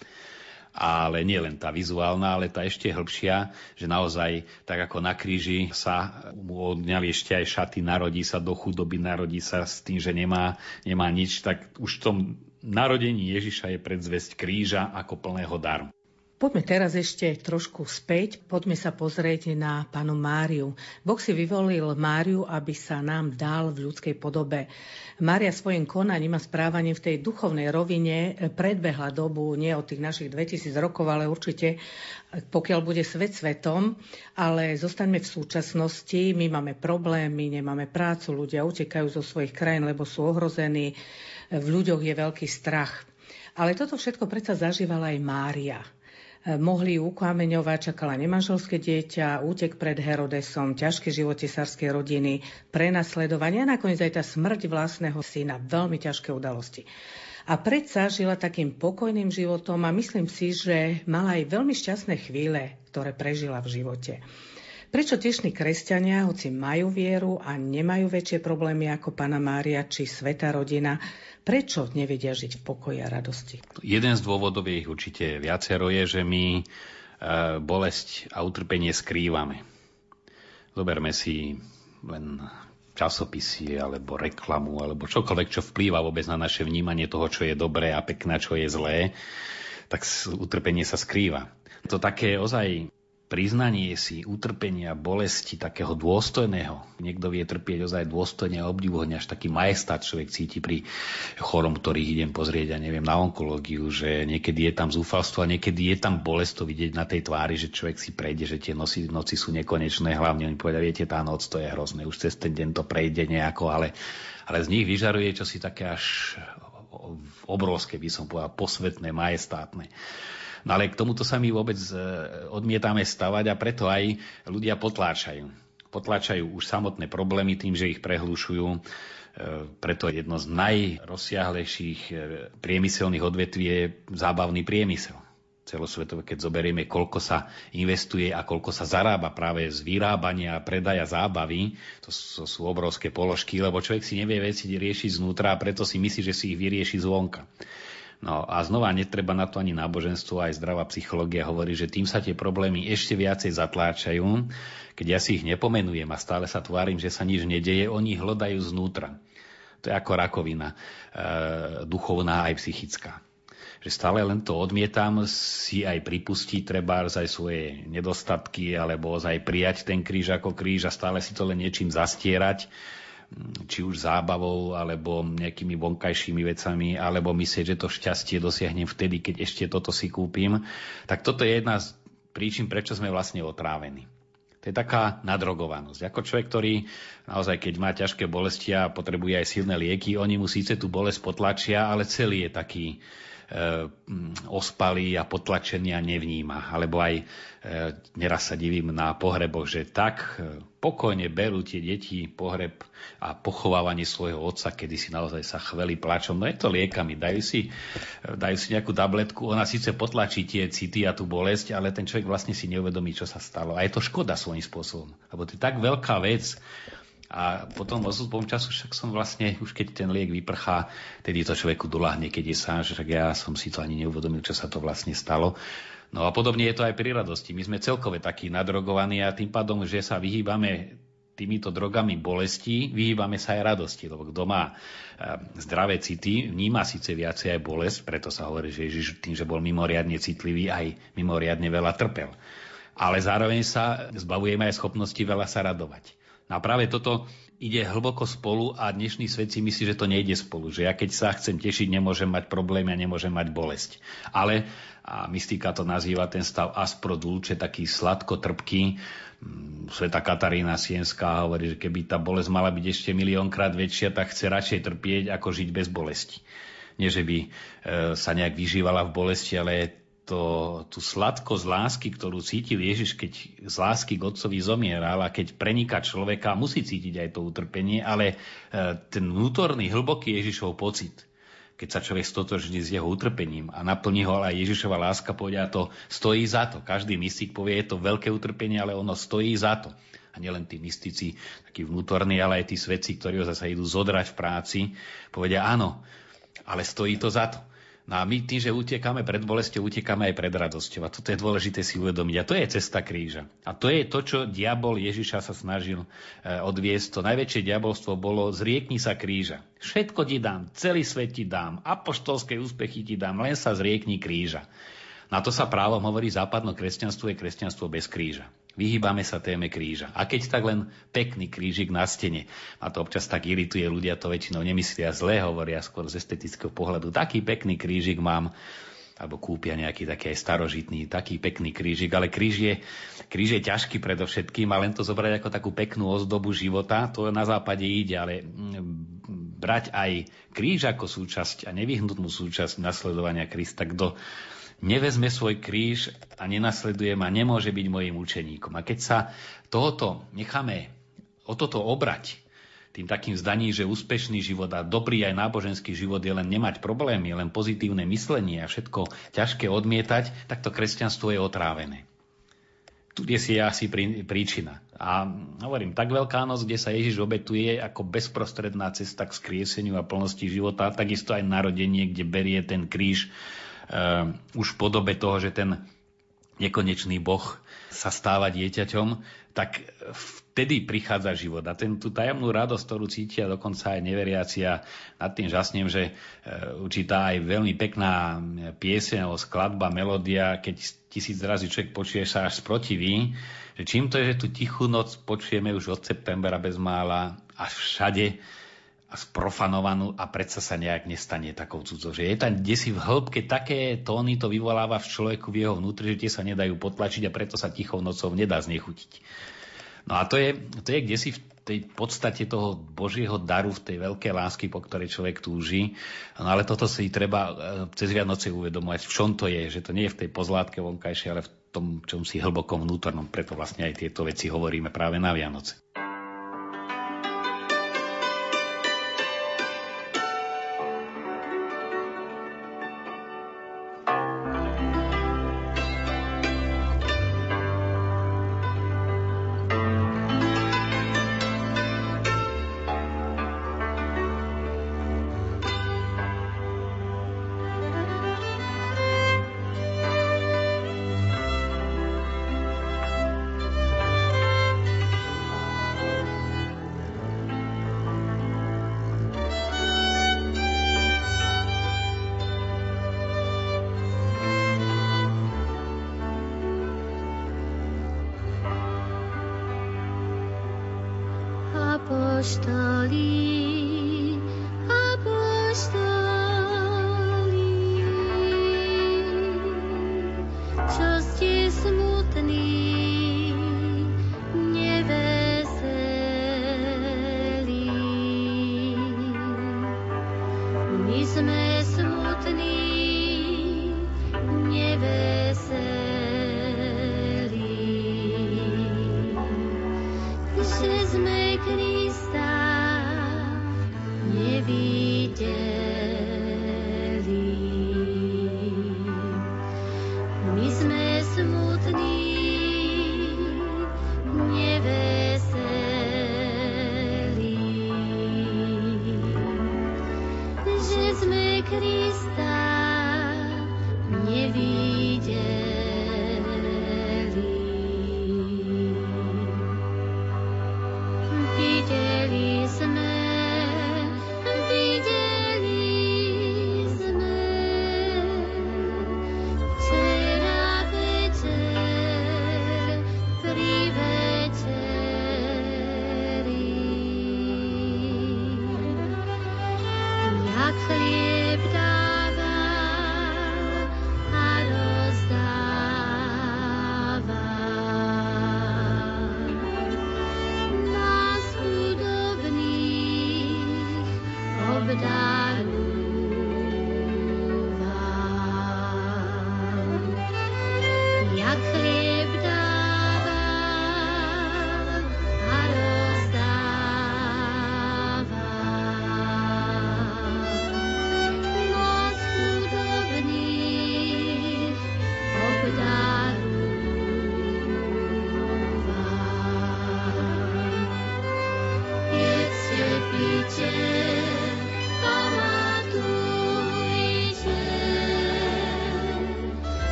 Ale nie len tá vizuálna, ale tá ešte hĺbšia, že naozaj, tak ako na kríži sa mu odňali ešte aj šaty, narodí sa do chudoby, narodí sa s tým, že nemá, nemá nič, tak už v tom narodení Ježiša je predzvesť kríža ako plného daru. Poďme teraz ešte trošku späť, poďme sa pozrieť na panu Máriu. Boh si vyvolil Máriu, aby sa nám dal v ľudskej podobe. Mária svojim konaním a správaním v tej duchovnej rovine predbehla dobu, nie od tých našich dvetisíc rokov, ale určite, pokiaľ bude svet svetom, ale zostaňme v súčasnosti, my máme problémy, nemáme prácu, ľudia utekajú zo svojich krajín, lebo sú ohrození, v ľuďoch je veľký strach. Ale toto všetko predsa zažívala aj Mária. Mohli ju ukameňovať, čakala nemanželské dieťa, útek pred Herodesom, ťažký život tesárskej rodiny, prenasledovanie a nakoniec aj tá smrť vlastného syna, veľmi ťažké udalosti. A predsa žila takým pokojným životom a myslím si, že mala aj veľmi šťastné chvíle, ktoré prežila v živote. Prečo dnešní kresťania, hoci majú vieru a nemajú väčšie problémy ako Panna Mária či Svätá rodina, prečo nevedia žiť v pokoji a radosti? Jeden z dôvodov, je ich určite viacero, je, že my e, bolesť a utrpenie skrývame. Zoberme si len časopisy, alebo reklamu, alebo čokoľvek, čo vplýva vôbec na naše vnímanie toho, čo je dobré a pekné, čo je zlé, tak utrpenie sa skrýva. To také ozaj priznanie si utrpenia, bolesti, takého dôstojného. Niekto vie trpieť ozaj dôstojne a obdivuhodne, až taký majestát človek cíti pri chorom, ktorých idem pozrieť, ja neviem, na onkológiu, že niekedy je tam zúfalstvo a niekedy je tam bolest, to vidieť na tej tvári, že človek si prejde, že tie noci, noci sú nekonečné, hlavne oni povedia, viete, tá noc, to je hrozné, už cez ten deň to prejde nejako, ale, ale z nich vyžaruje čosi také až obrovské, by som povedal, posvetné, majestátne. No ale k tomuto sa my vôbec odmietame stavať a preto aj ľudia potláčajú. Potláčajú už samotné problémy tým, že ich prehlušujú. Preto jedno z najrozsiahlejších priemyselných odvetví je zábavný priemysel. Celosvetové, keď zoberieme, koľko sa investuje a koľko sa zarába práve z vyrábania a predaja zábavy, to sú, to sú obrovské položky, lebo človek si nevie veci riešiť znútra a preto si myslí, že si ich vyrieši zvonka. No a znova netreba na to ani náboženstvo, aj zdravá psychológia hovorí, že tým sa tie problémy ešte viacej zatláčajú. Keď ja si ich nepomenujem a stále sa tvárim, že sa nič nedeje, oni hľadajú znútra. To je ako rakovina, e, duchovná aj psychická. Že stále len to odmietam, si aj pripustiť treba aj svoje nedostatky, alebo aj prijať ten kríž ako kríž a stále si to len niečím zastierať, či už zábavou, alebo nejakými vonkajšími vecami, alebo myslieť, že to šťastie dosiahnem vtedy, keď ešte toto si kúpim. Tak toto je jedna z príčin, prečo sme vlastne otrávení. To je taká nadrogovanosť. Ako človek, ktorý naozaj, keď má ťažké bolesti a potrebuje aj silné lieky, oni mu síce tú bolesť potlačia, ale celý je taký e, ospalý a potlačený a nevníma. Alebo aj e, neraz sa divím na pohreboch, že tak e, pokojne berú tie deti pohreb a pochovávanie svojho otca, kedy si naozaj sa chveli plačom. No je to liekami. Dajú si, dajú si nejakú tabletku. Ona síce potlačí tie city a tú bolesť, ale ten človek vlastne si neuvedomí, čo sa stalo. A je to škoda svojím spôsobom. Lebo to je tak veľká vec. A A potom odstupom času však som vlastne, už keď ten liek vyprchá, tedy to človeku doľahne, keď je sám, že ja som si to ani neuvedomil, čo sa to vlastne stalo. No a podobne je to aj pri radosti. My sme celkové takí nadrogovaní a tým pádom, že sa vyhýbame týmito drogami bolesti, vyhýbame sa aj radosti, lebo kto má zdravé city, vníma síce viacej aj bolesť, preto sa hovorí, že Ježiš tým, že bol mimoriadne citlivý, aj mimoriadne veľa trpel. Ale zároveň sa zbavujeme aj schopnosti veľa sa radovať. No a práve toto ide hlboko spolu a dnešný svet si myslí, že to nejde spolu. Že ja keď sa chcem tešiť, nemôžem mať problém a nemôžem mať bolesť. Ale, a mystika to nazýva ten stav asprodulce, taký sladko-trpký. Svätá Katarína Sienská hovorí, že keby tá bolesť mala byť ešte miliónkrát väčšia, tak chce radšej trpieť, ako žiť bez bolesti. Nie, že by sa nejak vyžívala v bolesti, ale To, tú sladkosť lásky, ktorú cítil Ježiš, keď z lásky k Otcovi zomieral a keď preniká človeka, musí cítiť aj to utrpenie, ale ten vnútorný, hlboký Ježišov pocit, keď sa človek stotožní s jeho utrpením a naplní ho aj Ježišova láska, povedia, to stojí za to. Každý mystik povie, je to veľké utrpenie, ale ono stojí za to. A nielen tí mystici, takí vnútorní, ale aj tí svetci, ktorí ho zasa idú zodrať v práci, povedia, áno, ale stojí to za to. No a my tým, že utekáme pred bolesťou, utekáme aj pred radosťou. A toto je dôležité si uvedomiť. A to je cesta kríža. A to je to, čo diabol Ježiša sa snažil odviesť. To najväčšie diabolstvo bolo, zriekni sa kríža. Všetko ti dám, celý svet ti dám, apoštolské úspechy ti dám, len sa zriekni kríža. Na to sa právom hovorí, západno kresťanstvo je kresťanstvo bez kríža. Vyhýbame sa téme kríža. A keď tak len pekný krížik na stene. A to občas tak irituje, ľudia to väčšinou nemyslia zle, hovoria skôr z estetického pohľadu. Taký pekný krížik mám, alebo kúpia nejaký taký aj starožitný, taký pekný krížik. Ale kríž je, kríž je ťažký predovšetkým a len to zobrať ako takú peknú ozdobu života, to na západe ide, ale brať aj kríž ako súčasť a nevyhnutnú súčasť nasledovania Krista, kto nevezme svoj kríž a nenasleduje ma, nemôže byť mojim učeníkom. A keď sa tohoto necháme o toto obrať, tým takým zdaním, že úspešný život a dobrý aj náboženský život je len nemať problémy, len pozitívne myslenie a všetko ťažké odmietať, tak to kresťanstvo je otrávené. Tu je si asi príčina. A hovorím, tak Veľká noc, kde sa Ježiš obetuje ako bezprostredná cesta k skrieseniu a plnosti života, takisto aj narodenie, kde berie ten kríž, Uh, už v podobe toho, že ten nekonečný Boh sa stáva dieťaťom, tak vtedy prichádza život. A ten, tú tajomnú radosť, ktorú cítia dokonca aj neveriacia, nad tým žasnem, že uh, určitá aj veľmi pekná pieseň, skladba, melódia, keď tisíc razy človek počuje, sa až sprotiví, že čím to je, že tú tichú noc počujeme už od septembra bezmála až všade, a sprofanovanú a predsa sa nejak nestane takou cudzou. Že je tam desi v hĺbke také tóny, to vyvoláva v človeku, v jeho vnútri, že tie sa nedajú potlačiť a preto sa tichou nocou nedá znechutiť. No a to je, to je kdesi v tej podstate toho Božieho daru, v tej veľkej lásky, po ktorej človek túži. No ale toto si treba cez Vianoce uvedomovať, v čom to je, že to nie je v tej pozlátke vonkajšej, ale v tom čom si hlbokom vnútornom. Preto vlastne aj tieto veci hovoríme práve na Vianoce.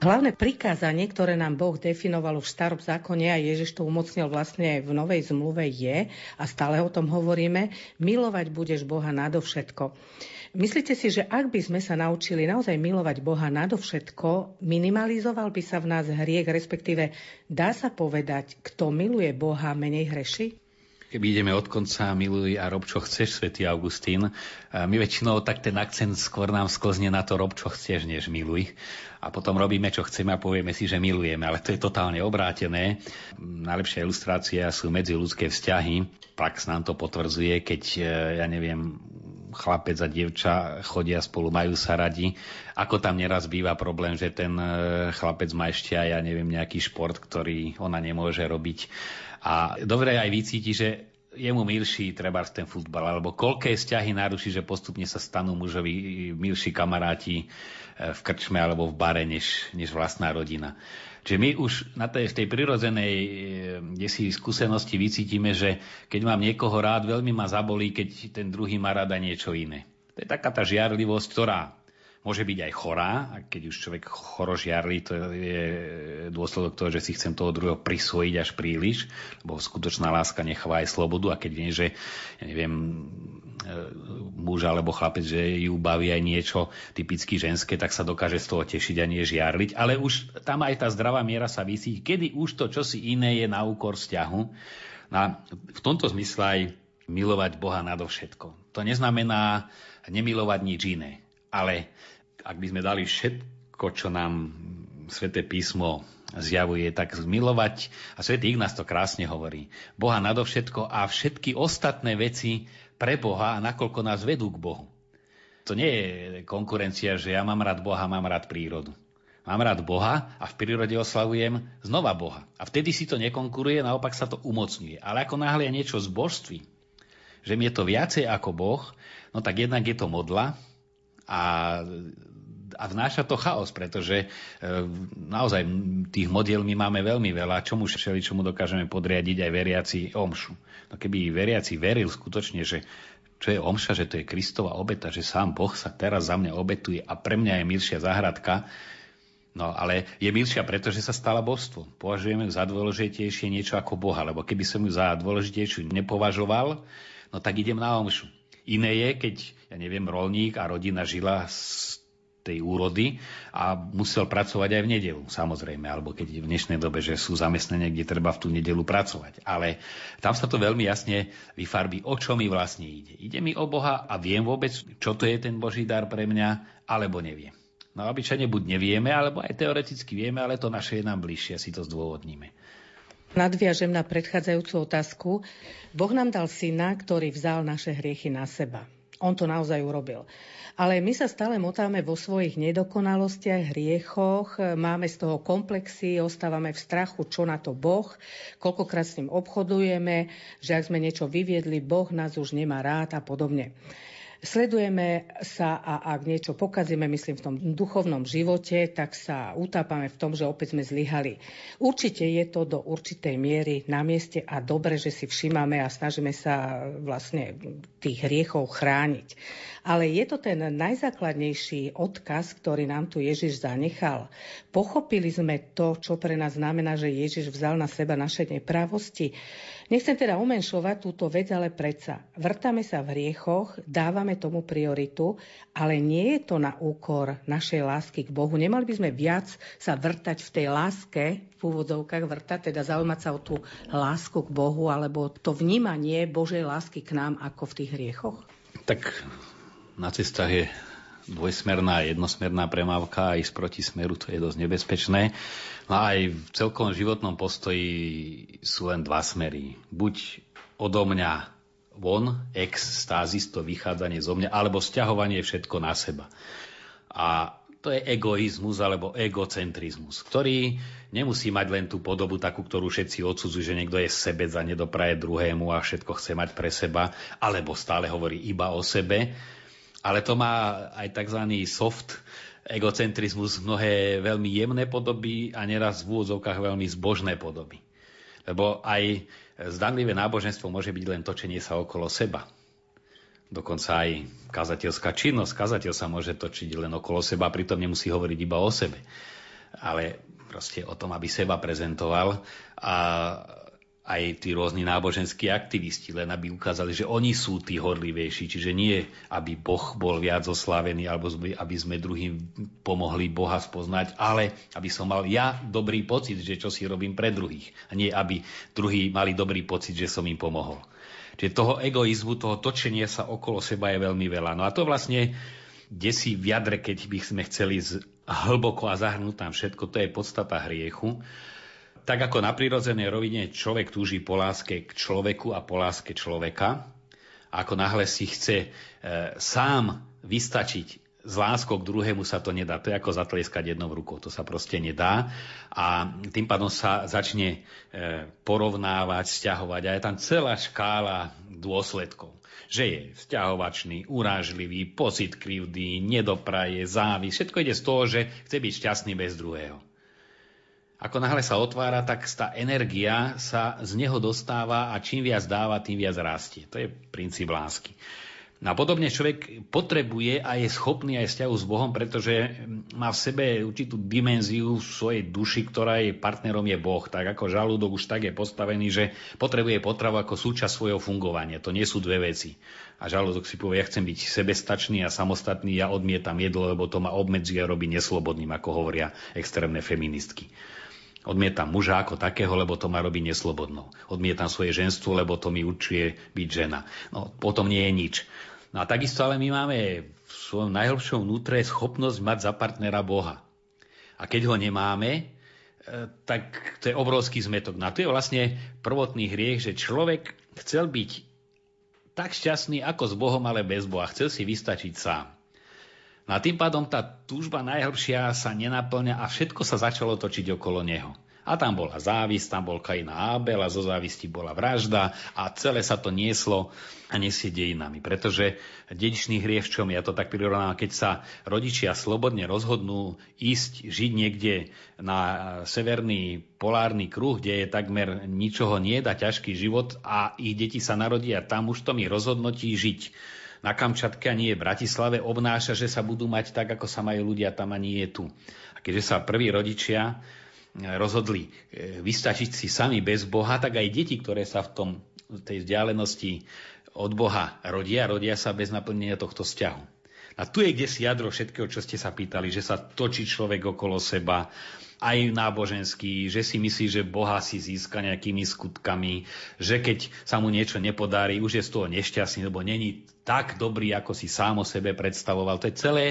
Hlavné prikázanie, ktoré nám Boh definoval v starom zákone a Ježiš to umocnil vlastne aj v novej zmluve je, a stále o tom hovoríme, milovať budeš Boha nadovšetko. Myslíte si, že ak by sme sa naučili naozaj milovať Boha nadovšetko, minimalizoval by sa v nás hriech, respektíve dá sa povedať, kto miluje Boha, menej hreší? Keby ideme od konca, miluj a rob, čo chceš, svätý Augustín. My väčšinou tak ten akcent skôr nám sklzne na to rob, čo chceš, než miluj. A potom robíme, čo chceme a povieme si, že milujeme. Ale to je totálne obrátené. Najlepšia ilustrácia sú medziľudské vzťahy. Prax nám to potvrdzuje, keď, ja neviem, chlapec a dievča chodia spolu, majú sa radi. Ako tam neraz býva problém, že ten chlapec má ešte aj, ja neviem, nejaký šport, ktorý ona nemôže robiť. A dobre aj vycíti, že jemu milší trebárs ten futbal, alebo koľké vzťahy naruší, že postupne sa stanú mužovi milší kamaráti v krčme alebo v bare, než, než vlastná rodina. Čiže my už na tej, v tej prirodzenej desi skúsenosti vycítime, že keď mám niekoho rád, veľmi ma zabolí, keď ten druhý má rada niečo iné. To je taká tá žiarlivosť, ktorá môže byť aj chorá, a keď už človek choro žiarlí, to je dôsledok toho, že si chcem toho druhého prisvojiť až príliš, lebo skutočná láska necháva aj slobodu, a keď viem, že ja neviem, muž alebo chlapec, že ju baví aj niečo typicky ženské, tak sa dokáže z toho tešiť a nie žiarliť, ale už tam aj tá zdravá miera sa vysí, kedy už to čosi iné je na úkor vzťahu. A v tomto zmysle aj milovať Boha nadovšetko. To neznamená nemilovať nič iné. Ale ak by sme dali všetko, čo nám Sväté písmo zjavuje, tak milovať, a Svätý Ignác to krásne hovorí, Boha nadovšetko a všetky ostatné veci pre Boha, nakoľko nás vedú k Bohu. To nie je konkurencia, že ja mám rád Boha, mám rád prírodu. Mám rád Boha a v prírode oslavujem znova Boha. A vtedy si to nekonkuruje, naopak sa to umocňuje. Ale ako náhle je niečo zbožství, že mi je to viacej ako Boh, no tak jednak je to modla, A, a vnáša to chaos, pretože e, naozaj tých modiel my máme veľmi veľa, čomu šeli, čomu dokážeme podriadiť aj veriaci omšu. No keby veriaci veril skutočne, že čo je omša, že to je Kristova obeta, že sám Boh sa teraz za mňa obetuje a pre mňa je milšia záhradka, no ale je milšia, pretože sa stala božstvom. Považujeme ju za dôležitejšie niečo ako Boha, lebo keby som ju za dôležitejšiu nepovažoval, no tak idem na omšu. Iné je, keď, ja neviem, rolník a rodina žila z tej úrody a musel pracovať aj v nedeľu, samozrejme, alebo keď v dnešnej dobe, že sú zamestnania, kde treba v tú nedeľu pracovať. Ale tam sa to veľmi jasne vyfarbí, o čo mi vlastne ide. Ide mi o Boha a viem vôbec, čo to je ten Boží dar pre mňa, alebo neviem. No obyčajne buď nevieme, alebo aj teoreticky vieme, ale to naše je nám bližšie, si to zdôvodníme. Nadviažem na predchádzajúcu otázku. Boh nám dal syna, ktorý vzal naše hriechy na seba. On to naozaj urobil. Ale my sa stále motáme vo svojich nedokonalostiach, hriechoch, máme z toho komplexy, ostávame v strachu, čo na to Boh, koľkokrát s ním obchodujeme, že ak sme niečo vyviedli, Boh nás už nemá rád a podobne. Sledujeme sa a ak niečo pokazíme, myslím v tom duchovnom živote, tak sa utápame v tom, že opäť sme zlyhali. Určite je to do určitej miery na mieste a dobre, že si všímame a snažíme sa vlastne tých hriechov chrániť. Ale je to ten najzákladnejší odkaz, ktorý nám tu Ježiš zanechal. Pochopili sme to, čo pre nás znamená, že Ježiš vzal na seba naše nepravosti. Nechcem teda umenšovať túto vec, ale predsa. Vrtame sa v hriechoch, dávame tomu prioritu, ale nie je to na úkor našej lásky k Bohu. Nemali by sme viac sa vrtať v tej láske, v úvodzovkách vrtať, teda zaujímať sa o tú lásku k Bohu, alebo to vnímanie Božej lásky k nám ako v tých hriechoch? Tak na cestách je dvojsmerná, jednosmerná premávka, aj z protismeru, to je dosť nebezpečné. No a aj v celkovom životnom postoji sú len dva smery. Buď odo mňa von, ex stázis, to vychádzanie zo mňa, alebo sťahovanie všetko na seba. A to je egoizmus alebo egocentrizmus, ktorý nemusí mať len tú podobu takú, ktorú všetci odsudzujú, že niekto je sebec a nedopraje druhému a všetko chce mať pre seba, alebo stále hovorí iba o sebe. Ale to má aj tzv. Soft egocentrizmus, mnohé veľmi jemné podoby a neraz v úvodzovkách veľmi zbožné podoby. Lebo aj zdanlivé náboženstvo môže byť len točenie sa okolo seba. Dokonca aj kazateľská činnosť. Kazateľ sa môže točiť len okolo seba, pritom nemusí hovoriť iba o sebe. Ale proste o tom, aby seba prezentoval. A aj tí rôzni náboženskí aktivisti, len aby ukázali, že oni sú tí horlivejší, čiže nie, aby Boh bol viac oslávený, alebo aby sme druhým pomohli Boha spoznať, ale aby som mal ja dobrý pocit, že čo si robím pre druhých, a nie, aby druhí mali dobrý pocit, že som im pomohol. Čiže toho egoizmu, toho točenia sa okolo seba je veľmi veľa. No a to vlastne desí v jadre, keď by sme chceli hlboko a zahrnúť tam všetko, to je podstata hriechu. Tak ako na prirodzenej rovine človek túži po láske k človeku a po láske človeka, ako náhle si chce e, sám vystačiť z láskou k druhému, sa to nedá. To je ako zatlieskať jednou rukou, to sa proste nedá. A tým pádom sa začne e, porovnávať, sťahovať a je tam celá škála dôsledkov. Že je sťahovačný, urážlivý, pocit krivdy, nedopraje, závis. Všetko ide z toho, že chce byť šťastný bez druhého. Ako náhle sa otvára, tak tá energia sa z neho dostáva a čím viac dáva, tým viac rastie. To je princíp lásky. A podobne človek potrebuje a je schopný aj vzťahu s Bohom, pretože má v sebe určitú dimenziu svojej duši, ktorá jej partnerom je Boh. Tak ako žalúdok už tak je postavený, že potrebuje potravu ako súčasť svojho fungovania. To nie sú dve veci. A žalúdok si povie, ja chcem byť sebestačný a samostatný, ja odmietam jedlo, lebo to ma obmedzuje a robí neslobodným, ako hovoria extrémne feministky. Odmietam muža ako takého, lebo to ma robí neslobodnou. Odmietam svoje ženstvo, lebo to mi určuje byť žena. No, potom nie je nič. No a takisto ale my máme v svojom najhlbšom vnútre schopnosť mať za partnera Boha. A keď ho nemáme, tak to je obrovský zmetok. No a to je vlastne prvotný hriech, že človek chcel byť tak šťastný ako s Bohom, ale bez Boha. Chcel si vystačiť sám. No a tým pádom tá túžba najhlbšia sa nenaplňa a všetko sa začalo točiť okolo neho. A tam bola závisť, tam bol Kain a Abel a zo závisti bola vražda a celé sa to nieslo a nesie dejinami. Pretože dedičný hriech, v čom ja to tak prirovnám, keď sa rodičia slobodne rozhodnú ísť žiť niekde na severný polárny kruh, kde je takmer ničoho nie a ťažký život a ich deti sa narodia tam, už to mi rozhodnotí žiť. Na Kamčatke, nie v Bratislave, obnáša, že sa budú mať tak, ako sa majú ľudia tam a nie je tu. A keďže sa prví rodičia rozhodli vystačiť si sami bez Boha, tak aj deti, ktoré sa v tom, tej vzdialenosti od Boha rodia, rodia sa bez naplnenia tohto vzťahu. A tu je kdesi jadro všetkého, čo ste sa pýtali, že sa točí človek okolo seba, aj náboženský, že si myslí, že Boha si získa nejakými skutkami, že keď sa mu niečo nepodarí, už je z toho nešťastný, lebo není tak dobrý, ako si sám o sebe predstavoval. To je celé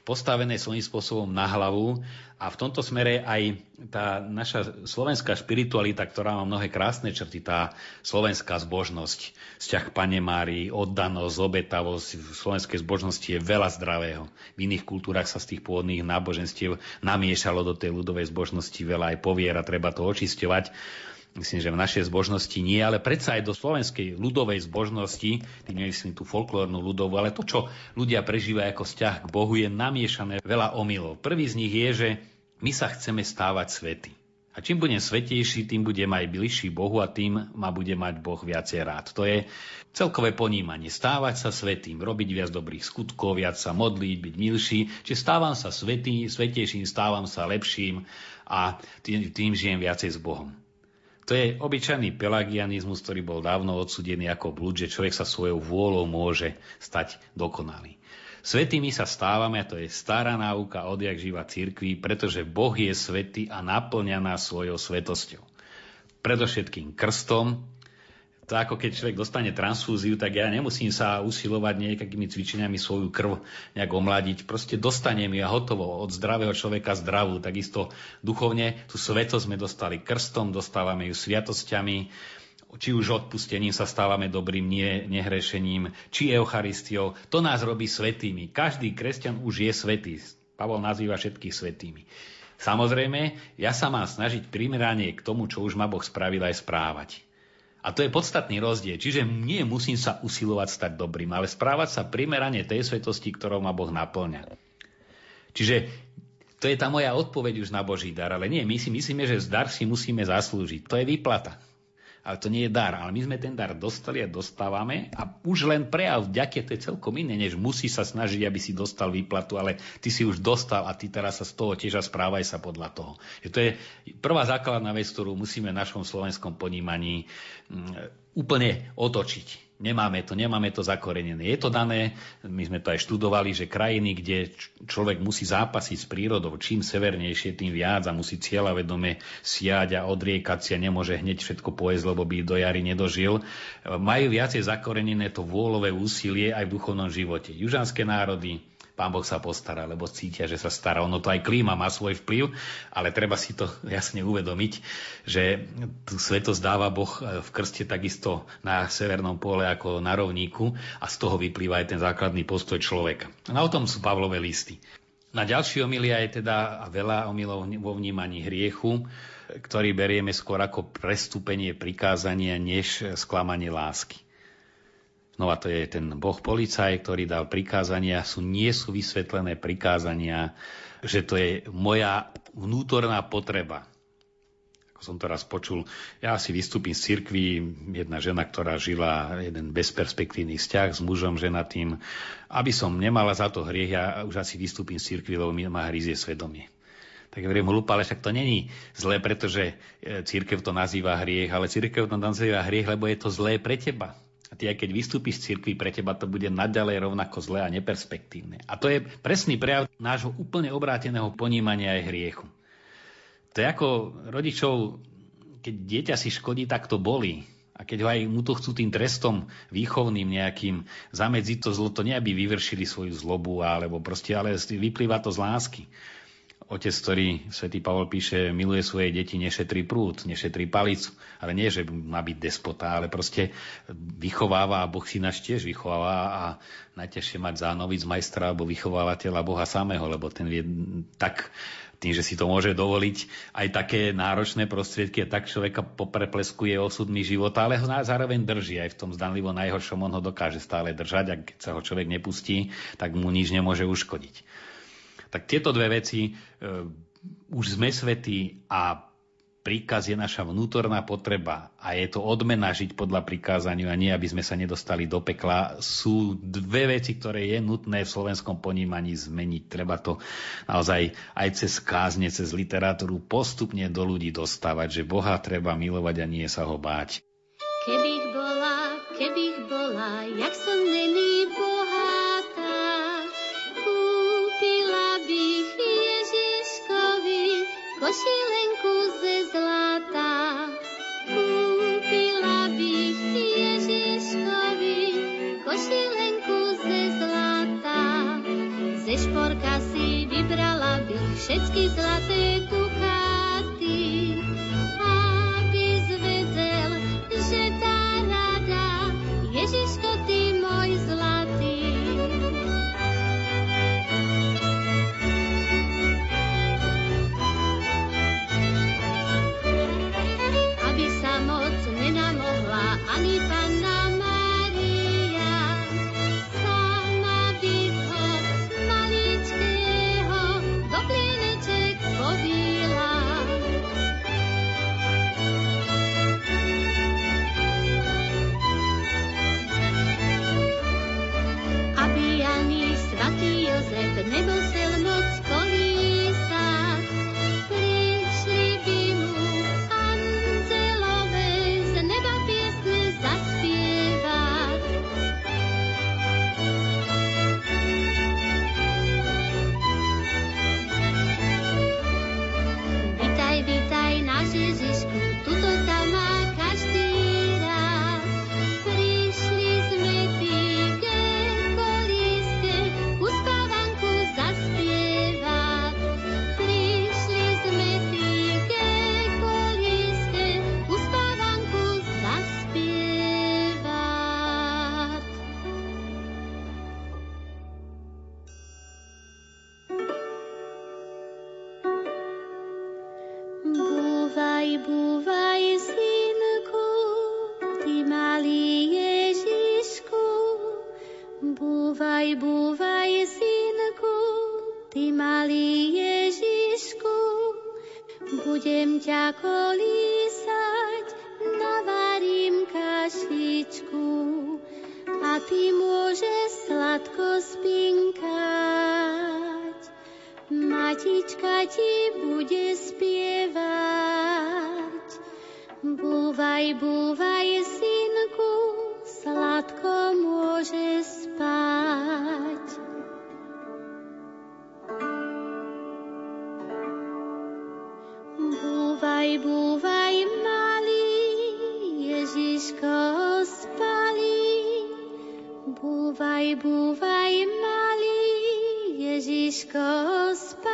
postavené svojím spôsobom na hlavu a v tomto smere aj tá naša slovenská špiritualita, ktorá má mnohé krásne črty, tá slovenská zbožnosť, vzťah k Panne Márii, oddanosť, obetavosť, v slovenskej zbožnosti je veľa zdravého. V iných kultúrach sa z tých pôvodných náboženstiev namiešalo do tej ľudovej zbožnosti veľa aj poviera, treba to očisťovať. Myslím, že v našej zbožnosti nie, ale predsa aj do slovenskej ľudovej zbožnosti, tým nemyslím tú folklórnu ľudovú, ale to, čo ľudia prežívajú ako vzťah k Bohu, je namiešané veľa omylov. Prvý z nich je, že my sa chceme stávať svätí. A čím budem svätejší, tým budem aj bližší Bohu a tým ma bude mať Boh viacej rád. To je celkové ponímanie. Stávať sa svätým, robiť viac dobrých skutkov, viac sa modliť, byť milší. Čiže stávam sa svätý, svätejším, stávam sa lepším a tým, tým žijem viacej s Bohom. To je obyčajný pelagianizmus, ktorý bol dávno odsudený ako blúd, že človek sa svojou vôľou môže stať dokonalý. Svätými sa stávame, a to je stará náuka odjak živa cirkvi, pretože Boh je svätý a naplňa nás svojou svätosťou. Predovšetkým krstom. To ako keď človek dostane transfúziu, tak ja nemusím sa usilovať nejakými cvičeniami svoju krv nejak omladiť. Proste dostanem ju a hotovo. Od zdravého človeka zdravú. Takisto duchovne tú svätosť sme dostali krstom, dostávame ju sviatosťami, či už odpustením sa stávame dobrým nie, nehrešením, či eucharistiou. To nás robí svätými. Každý kresťan už je svätý. Pavol nazýva všetkých svätými. Samozrejme, ja sa mám snažiť primerane k tomu, čo už ma Boh spravil, aj správať. A to je podstatný rozdiel. Čiže nie musím sa usilovať stať dobrým, ale správať sa primerane tej svetosti, ktorou ma Boh naplňa. Čiže to je tá moja odpoveď už na Boží dar. Ale nie, my si myslíme, že dar si musíme zaslúžiť. To je výplata. Ale to nie je dar. Ale my sme ten dar dostali a dostávame. A už len prejav vďaky, to je celkom iné, než musí sa snažiť, aby si dostal výplatu. Ale ty si už dostal a ty teraz sa z toho tiež a správaj sa podľa toho. To je prvá základná vec, ktorú musíme v našom slovenskom ponímaní úplne otočiť. Nemáme to, nemáme to zakorenené. Je to dané, my sme to aj študovali, že krajiny, kde človek musí zápasiť s prírodou, čím severnejšie, tým viac a musí cieľavedome siať a odriekať si a nemôže hneď všetko pojesť, lebo by do jary nedožil. Majú viacej zakorenené to vôľové úsilie aj v duchovnom živote. Južanské národy, Pán Boh sa postará, lebo cítia, že sa stará. Ono to aj klíma má svoj vplyv, ale treba si to jasne uvedomiť, že tú svetosť dáva Boh v krste takisto na severnom pole ako na rovníku a z toho vyplýva aj ten základný postoj človeka. A o tom sú Pavlové listy. Na ďalšie omylia je teda veľa omylov vo vnímaní hriechu, ktorý berieme skôr ako prestúpenie prikázania, než sklamanie lásky. No a to je ten Boh policaj, ktorý dal prikázania, sú, nie sú vysvetlené prikázania, že to je moja vnútorná potreba. Ako som to raz počul, ja si vystúpim z cirkvi, jedna žena, ktorá žila jeden bezperspektívny vzťah s mužom ženatým, aby som nemala za to hriech, ja už asi vystúpim z cirkvi, lebo ma hryzie svedomie. Tak hovorím, hlúpa, ale však to není zlé, pretože cirkev to nazýva hriech, ale cirkev to nazýva hriech, lebo je to zlé pre teba. A ty, aj keď vystúpiš z cirkvi, pre teba to bude naďalej rovnako zlé a neperspektívne. A to je presný prejav nášho úplne obráteného ponímania aj hriechu. To je ako rodičov, keď dieťa si škodí, tak to bolí. A keď ho aj mu to chcú tým trestom výchovným nejakým zamedziť to zlo, to nie aby vyvršili svoju zlobu, alebo proste, ale vyplýva to z lásky. Otec, ktorý, svätý Pavol píše, miluje svoje deti, nešetrí prúd, nešetrí palicu. Ale nie, že má byť despota, ale proste vychováva a Boh si nás tiež vychováva a najťažšie mať zánovic majstra alebo vychovávateľa Boha samého, lebo ten vie tak, tým, že si to môže dovoliť, aj také náročné prostriedky, tak človeka poprepleskuje osudmi života, ale ho zároveň drží. Aj v tom zdanlivo najhoršom on ho dokáže stále držať a keď sa ho človek nepustí, tak mu nič nemôže uškodiť. Tak tieto dve veci, e, už sme svätí a príkaz je naša vnútorná potreba a je to odmena žiť podľa prikázaniu a nie, aby sme sa nedostali do pekla, sú dve veci, ktoré je nutné v slovenskom ponímaní zmeniť. Treba to naozaj aj cez kázne, cez literatúru postupne do ľudí dostávať, že Boha treba milovať a nie sa ho báť. Kebych bola, kebych bola, jak som není bohatá, košílenku ze zlata. Kúpila bych ti, Ježiškovi, košílenku ze zlata. Ze šporka si vybrala bych všetky zlaté dukáty, aby zvedel, že tá rada, Ježiško, ty môj zlatý. Ani Panna Mária, sama bych ho maličkého do plieneček povíla. Aby ani svatý Jozef nemusel moc kolísať, prišli by mu anjelové z neba piesne zaspievať. Vitaj, vitaj, náš Ježišku, tuto ťa má každý rád. Prišli sme ti k kolíske uspávanku zaspievať. Prišli sme ti k kolíske uspávanku zaspievať. Búvaj, búvaj, synku, ty malý Ježišku. Búvaj, búvaj, synku, ty malý Ježišku. Budem ťa kolísať, navarím kašičku a ty môžeš sladko spinkať. Matička ti bude spievať. Búvaj, búvaj, synku, sladko môžeš spať. Búvaj, búvaj, malý, Ježiško spalí. Búvaj, búvaj, malý, Ježiško spalí.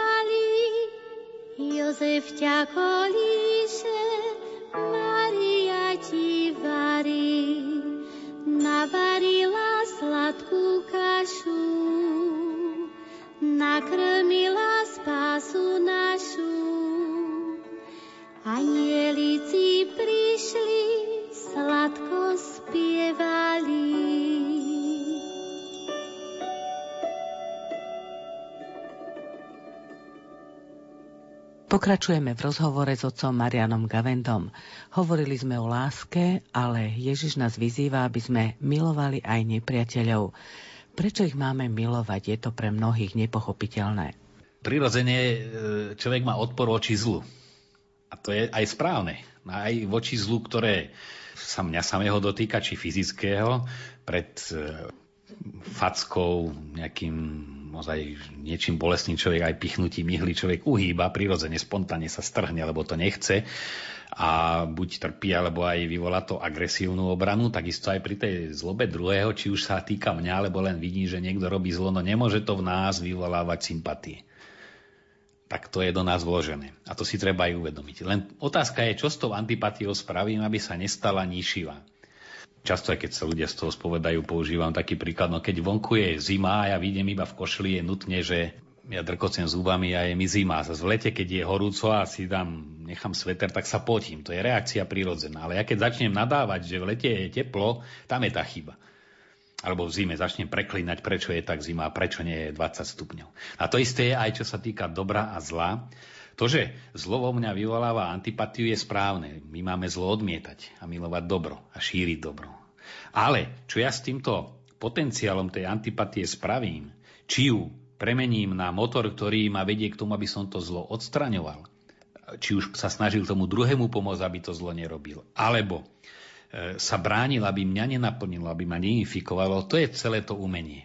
Jozef ťa kolíše, Mária ti varí. Navarila sladkú kašu, nakrmila spásu našu. Anjelici prišli, sladko spievali. Pokračujeme v rozhovore s otcom Marianom Gavendom. Hovorili sme o láske, ale Ježiš nás vyzýva, aby sme milovali aj nepriateľov. Prečo ich máme milovať? Je to pre mnohých nepochopiteľné. Prirodzene človek má odpor voči zlu. A to je aj správne. Aj voči zlu, ktoré sa mňa samého dotýka, či fyzického, pred fackou, nejakým ozaj niečím bolestným človek, aj pichnutím ihly človek uhýba, prirodzene, spontánne sa strhne, lebo to nechce a buď trpí, alebo aj vyvolá to agresívnu obranu, takisto aj pri tej zlobe druhého, či už sa týka mňa, alebo len vidí, že niekto robí zlo, no nemôže to v nás vyvolávať sympatie. Tak to je do nás vložené. A to si treba aj uvedomiť. Len otázka je, čo s tou antipatiou spravím, aby sa nestala nišivá. Často, aj keď sa ľudia z toho spovedajú, používam taký príklad, no keď vonku je zima a ja vidím iba v košli, je nutné, že ja drkocem zubami a je mi zima. Zas v lete, keď je horúco a si dám, nechám sveter, tak sa potím. To je reakcia prirodzená. Ale ja keď začnem nadávať, že v lete je teplo, tam je tá chyba. Alebo v zime začnem preklínať, prečo je tak zima a prečo nie je dvadsať stupňov. A to isté je aj, čo sa týka dobra a zla. To, že zlo vo mňa vyvoláva antipatiu, je správne. My máme zlo odmietať a milovať dobro a šíriť dobro. Ale čo ja s týmto potenciálom tej antipatie spravím, či ju premením na motor, ktorý ma vedie k tomu, aby som to zlo odstraňoval, či už sa snažil tomu druhému pomôcť, aby to zlo nerobil, alebo sa bránil, aby mňa nenaplnilo, aby ma neinfikovalo, to je celé to umenie.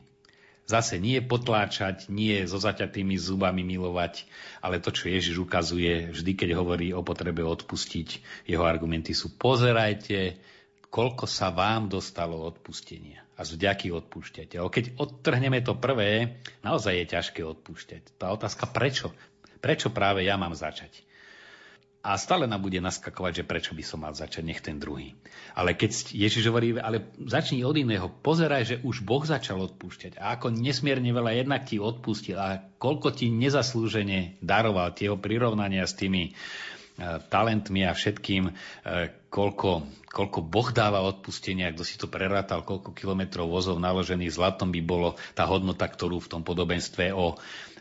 Zase nie potláčať, nie so zaťatými zubami milovať, ale to, čo Ježiš ukazuje, vždy, keď hovorí o potrebe odpustiť, jeho argumenty sú: pozerajte, koľko sa vám dostalo odpustenia a z vďaky odpúšťate. Ale keď odtrhneme to prvé, naozaj je ťažké odpúšťať. Tá otázka prečo? Prečo práve ja mám začať? A stále nám bude naskakovať, že prečo by som mal začať, nech ten druhý. Ale keď Ježiš hovorí, ale začni od iného, pozeraj, že už Boh začal odpúšťať. A ako nesmierne veľa jednak ti odpustil a koľko ti nezaslúžene daroval, tieho prirovnania s tými talentmi a všetkým, koľko, koľko Boh dáva odpustenia, kto si to prerátal, koľko kilometrov vozov naložených zlatom by bolo tá hodnota, ktorú v tom podobenstve o,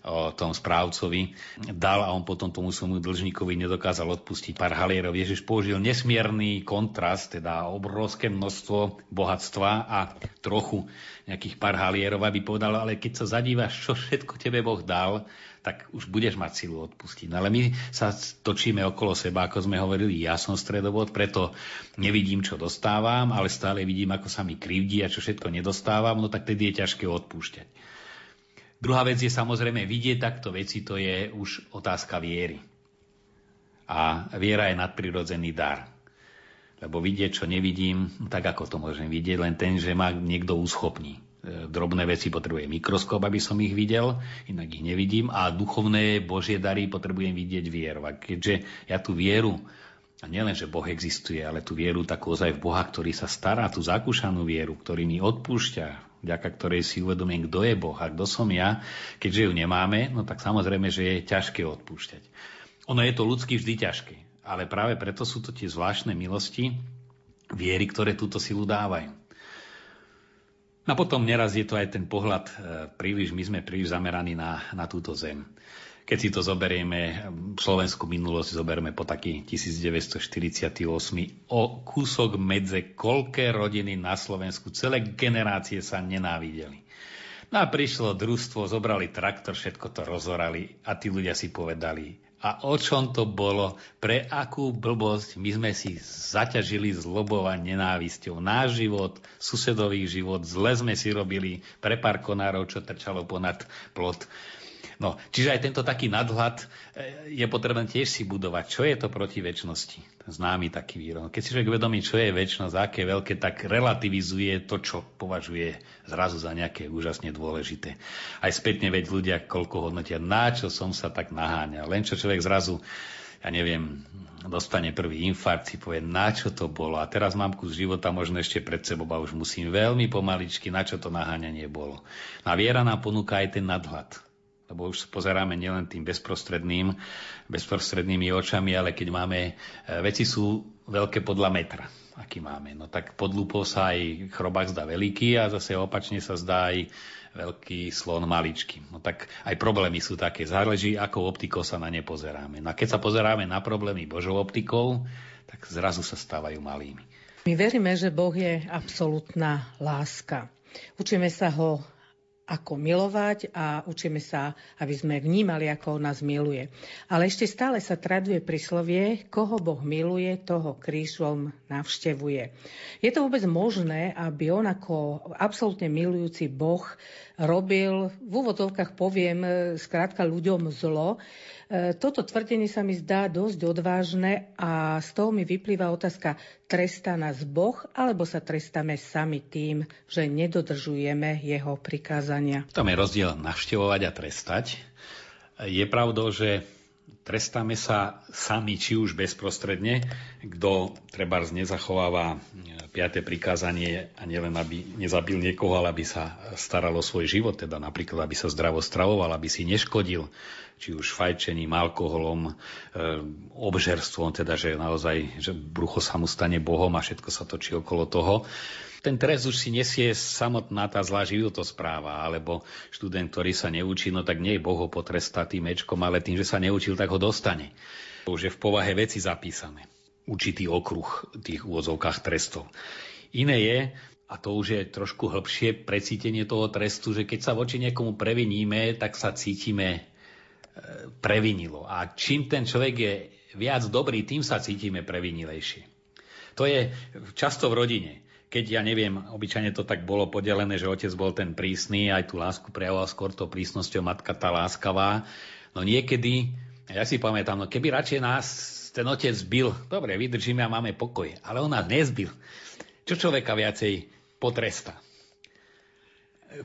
o tom správcovi dal, a on potom tomu svojmu dlžníkovi nedokázal odpustiť pár halierov. Ježiš použil nesmierny kontrast, teda obrovské množstvo bohatstva a trochu nejakých pár halierov, aby povedal, ale keď sa zadívaš, čo všetko tebe Boh dal, tak už budeš mať silu odpustiť. No ale my sa točíme okolo seba, ako sme hovorili, ja som stredobod, preto nevidím, čo dostávam, ale stále vidím, ako sa mi krivdí a čo všetko nedostávam, no tak tedy je ťažké odpúšťať. Druhá vec je samozrejme vidieť takto veci, to je už otázka viery. A viera je nadprirodzený dar. Lebo vidieť, čo nevidím, tak ako to môžem vidieť, len ten, že ma niekto uschopní. Drobné veci potrebujem mikroskop, aby som ich videl, inak ich nevidím, a duchovné Božie dary potrebujem vidieť vieru. A keďže ja tú vieru, a nielen, že Boh existuje, ale tú vieru takú ozaj v Boha, ktorý sa stará, tú zakúšanú vieru, ktorý mi odpúšťa, vďaka ktorej si uvedomím, kto je Boh a kto som ja, keďže ju nemáme, no tak samozrejme, že je ťažké odpúšťať. Ono je to ľudsky vždy ťažké, ale práve preto sú to tie zvláštne milosti viery, ktoré túto silu dávajú. A potom neraz je to aj ten pohľad príliš, my sme príliš zameraní na, na túto zem. Keď si to zoberieme, slovenskú minulosť zoberieme po taký devätnásťstoštyridsaťosem, o kúsok medze, koľké rodiny na Slovensku, celé generácie sa nenávideli. No a prišlo družstvo, zobrali traktor, všetko to rozorali a tí ľudia si povedali: a o čom to bolo? Pre akú blbosť my sme si zaťažili zlobou a nenávisťou náš život, susedový život, zle sme si robili pre pár konárov, čo trčalo ponad plot. No, čiže aj tento taký nadhľad je potrebné tiež si budovať. Čo je to proti večnosti? Známy taký výrok. Keď si človek uvedomí, čo je večnosť, aké veľké, tak relativizuje to, čo považuje zrazu za nejaké úžasne dôležité. Aj spätne veď ľudia, koľko hodnotia, na čo som sa tak naháňal. Len čo človek zrazu, ja neviem, dostane prvý infarkt, si povie, na čo to bolo. A teraz mám kus života možno ešte pred sebou a už musím veľmi pomaličky, na čo to naháňanie bolo. A viera nám ponúka aj ten nadhľad. Lebo už pozeráme nielen tým bezprostredným, bezprostrednými očami, ale keď máme, veci sú veľké podľa metra, aký máme. No tak pod lupou sa aj chrobák zdá veľký a zase opačne sa zdá aj veľký slon maličký. No tak aj problémy sú také, záleží, akou optikou sa na ne pozeráme. No a keď sa pozeráme na problémy Božou optikou, tak zrazu sa stávajú malými. My veríme, že Boh je absolútna láska. Učíme sa ho ako milovať a učíme sa, aby sme vnímali, ako on nás miluje. Ale ešte stále sa traduje príslovie: koho Boh miluje, toho krížom navštevuje. Je to vôbec možné, aby on ako absolútne milujúci Boh robil, v úvodzovkách poviem, skrátka ľuďom zlo? Toto tvrdenie sa mi zdá dosť odvážne a z toho mi vyplýva otázka: trestá nás Boh, alebo sa trestáme sami tým, že nedodržujeme jeho prikázania? Tam je rozdiel navštevovať a trestať. Je pravdou, že trestáme sa sami, či už bezprostredne, kto trebárs nezachováva piate prikázanie, a nielen aby nezabil niekoho, ale aby sa staral o svoj život, teda napríklad aby sa zdravo stravoval, aby si neškodil, či už fajčením, alkoholom, e, obžerstvom, teda že naozaj, že brucho sa mu stane Bohom a všetko sa točí okolo toho. Ten trest už si nesie samotná tá zlá životospráva, alebo študent, ktorý sa neučí, no tak nie je Boh ho potrestá tým mečkom, ale tým, že sa neučil, tak ho dostane. Už je v povahe veci zapísané. Určitý okruh tých úvodzovkách trestov. Iné je, a to už je trošku hĺbšie precítenie toho trestu, že keď sa voči niekomu previníme, tak sa cítime previnilo. A čím ten človek je viac dobrý, tým sa cítime previnilejšie. To je často v rodine. keď, ja neviem, obyčajne to tak bolo podelené, že otec bol ten prísny, aj tú lásku prejavoval skôr tou prísnosťou, matka tá láskavá. No niekedy, ja si pamätám, no keby radšej nás ten otec zbil, dobre, vydržíme a máme pokoj, ale on nás nezbil. Čo človeka viacej potresta?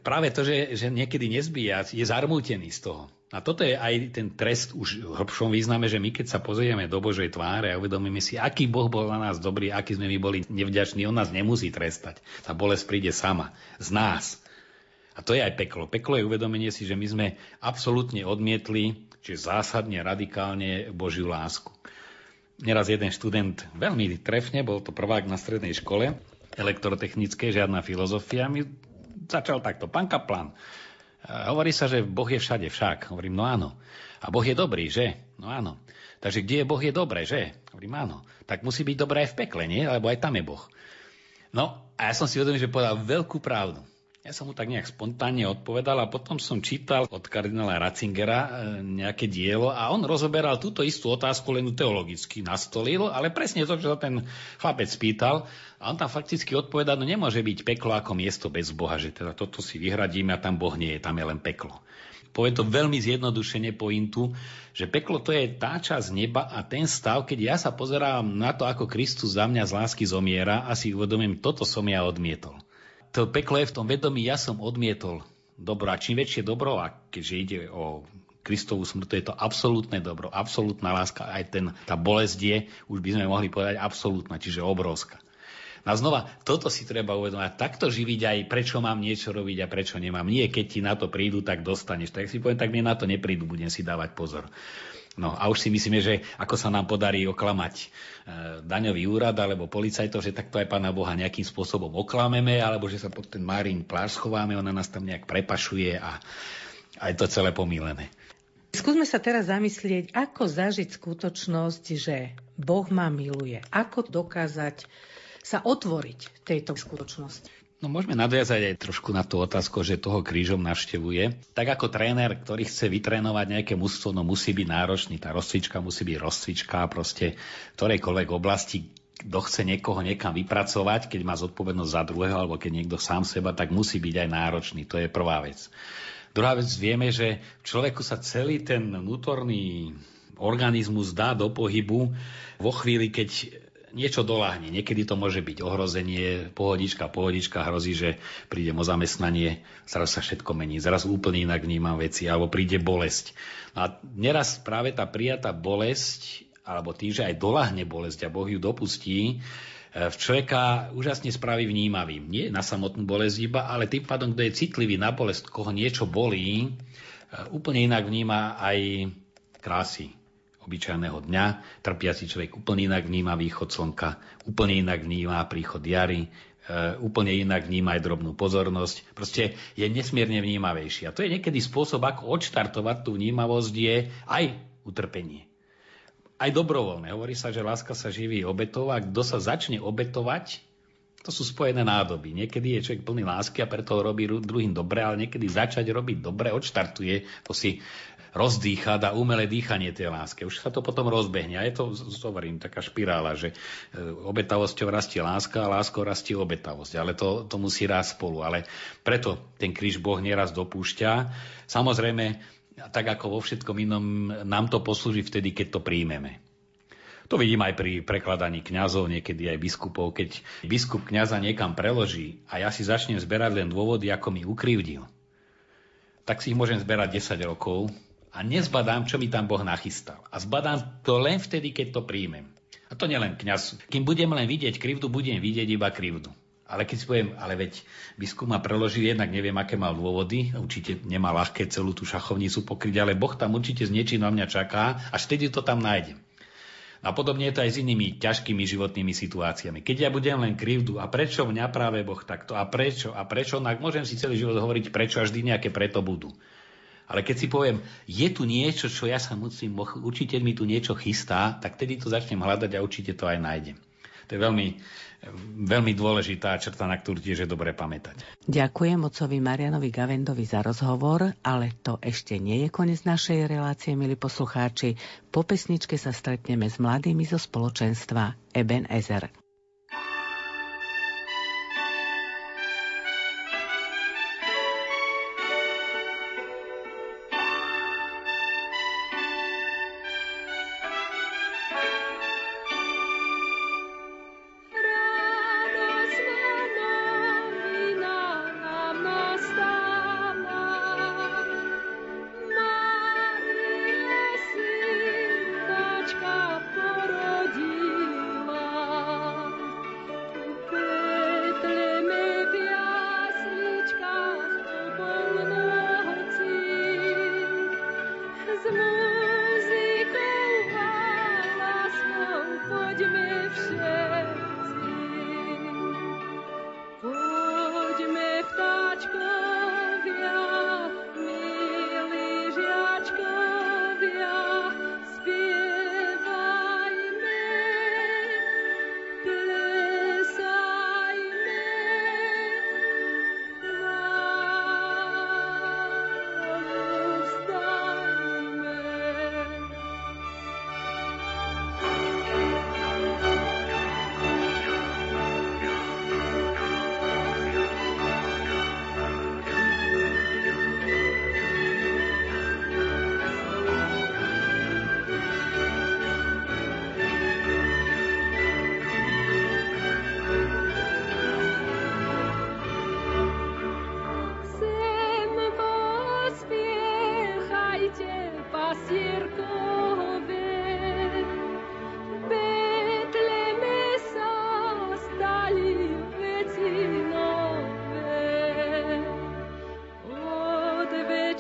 Práve to, že, že niekedy nezbíja, je zarmútený z toho. A toto je aj ten trest už v hĺbšom význame, že my keď sa pozrieme do Božej tváre a uvedomíme si, aký Boh bol na nás dobrý, aký sme my boli nevďační, on nás nemusí trestať. Tá bolesť príde sama, z nás. A to je aj peklo. Peklo je uvedomenie si, že my sme absolútne odmietli, čiže zásadne, radikálne Božiu lásku. Neraz jeden študent veľmi trefne, bol to prvák na strednej škole, elektrotechnické, žiadna filozofia, my začal takto, pán Kaplan, hovorí sa, že Boh je všade však. Hovorím, no áno. A Boh je dobrý, že? No áno. Takže kde je Boh, je dobré, že? Hovorím, áno. Tak musí byť dobré aj v pekle, nie? Lebo aj tam je Boh. No a ja som si vedomý, že povedal veľkú pravdu. Ja som mu tak nejak spontánne odpovedal a potom som čítal od kardinála Ratzingera nejaké dielo a on rozoberal túto istú otázku, len teologicky nastolil, ale presne to, čo sa ten chlapec spýtal, a on tam fakticky odpovedal, no nemôže byť peklo ako miesto bez Boha, že teda toto si vyhradíme a tam Boh nie je, tam je len peklo. Poviem to veľmi zjednodušene pointu, že peklo to je tá časť neba a ten stav, keď ja sa pozerám na to, ako Kristus za mňa z lásky zomiera a si uvedomím, toto som ja odmietol. To peklo je v tom vedomí, ja som odmietol dobro. A čím väčšie dobro, a keďže ide o Kristovú smrť, to je to absolútne dobro, absolútna láska. Aj ten, tá bolesť je, už by sme mohli povedať, absolútna, čiže obrovská. A znova, toto si treba uvedomať. Takto živiť aj, prečo mám niečo robiť a prečo nemám. Nie, keď ti na to prídu, tak dostaneš. Tak si poviem, tak mne na to neprídu, budem si dávať pozor. No a už si myslíme, že ako sa nám podarí oklamať e, daňový úrad alebo policajtov, že takto aj Pána Boha nejakým spôsobom oklameme, alebo že sa pod ten Márin plášť schováme, ona nás tam nejak prepašuje a, a je to celé pomílené. Skúsme sa teraz zamyslieť, ako zažiť skutočnosť, že Boh ma miluje. Ako dokázať sa otvoriť tejto skutočnosti? No môžeme nadviazať aj trošku na tú otázku, že toho krížom navštevuje. Tak ako tréner, ktorý chce vytrénovať nejaké mužstvo, no musí byť náročný. Tá rozcvička musí byť rozcvička a proste v ktorejkoľvek oblasti, kto chce niekoho niekam vypracovať, keď má zodpovednosť za druhého alebo keď niekto sám seba, tak musí byť aj náročný. To je prvá vec. Druhá vec, vieme, že v človeku sa celý ten vnútorný organizmus dá do pohybu vo chvíli, keď niečo doláhne. Niekedy to môže byť ohrozenie, pohodička, pohodička, hrozí, že príde o zamestnanie, zrazu sa všetko mení, zrazu úplne inak vnímam veci, alebo príde bolesť. No a neraz práve tá prijatá bolesť, alebo tým, že aj doláhne bolesť a Boh ju dopustí, v človeka úžasne spraví vnímavým. Nie na samotnú bolesť iba, ale tým pádom, kto je citlivý na bolesť, koho niečo bolí, úplne inak vníma aj krásy obyčajného dňa. Trpiaci človek úplne inak vníma východ slnka, úplne inak vníma príchod jary, úplne inak vníma aj drobnú pozornosť. Proste je nesmierne vnímavejší. A to je niekedy spôsob, ako odštartovať tú vnímavosť, je aj utrpenie. Aj dobrovoľné. Hovorí sa, že láska sa živí obetov a kto sa začne obetovať, to sú spojené nádoby. Niekedy je človek plný lásky a preto robí druhým dobre, ale niekedy začať robiť dobre, odštartuje, to si rozdýcha, dá umelé dýchanie tej láske. Už sa to potom rozbehne. A je to, hovorím, taká špirála, že obetavosťou rastie láska a láskou rastie obetavosť. Ale to, to musí rásť spolu. Ale preto ten kríž Boh nieraz dopúšťa. Samozrejme, tak ako vo všetkom inom, nám to poslúži vtedy, keď to príjmeme. To vidím aj pri prekladaní kňazov, niekedy aj biskupov. Keď biskup kňaza niekam preloží a ja si začnem zberať len dôvody, ako mi ukrivdil, tak si ich môžem zberať desať rokov, a nezbadám, čo mi tam Boh nachystal. A zbadám to len vtedy, keď to príjmem. A to nielen kňaz. Kým budem len vidieť krivdu, budem vidieť iba krivdu. Ale keď si poviem, ale veď biskup ma preložil, jednak neviem, aké mal dôvody, určite nemá ľahké celú tú šachovnicu pokryť, ale Boh tam určite z niečím na mňa čaká, až vtedy to tam nájdem. A podobne je to aj s inými ťažkými životnými situáciami. Keď ja budem len krivdu, a prečo mňa práve Boh takto, a prečo, a prečo, no ak môžem si celý život hovoriť, prečo, a vždy nejaké preto budú. Ale keď si poviem, je tu niečo, čo ja sa musím, určite mi tu niečo chystá, tak tedy to začnem hľadať a určite to aj nájdem. To je veľmi, veľmi dôležitá črta, na ktorú tiež je dobre pamätať. Ďakujem otcovi Marianovi Gavendovi za rozhovor, ale to ešte nie je koniec našej relácie, milí poslucháči. Po pesničke sa stretneme s mladými zo spoločenstva Ebenezer.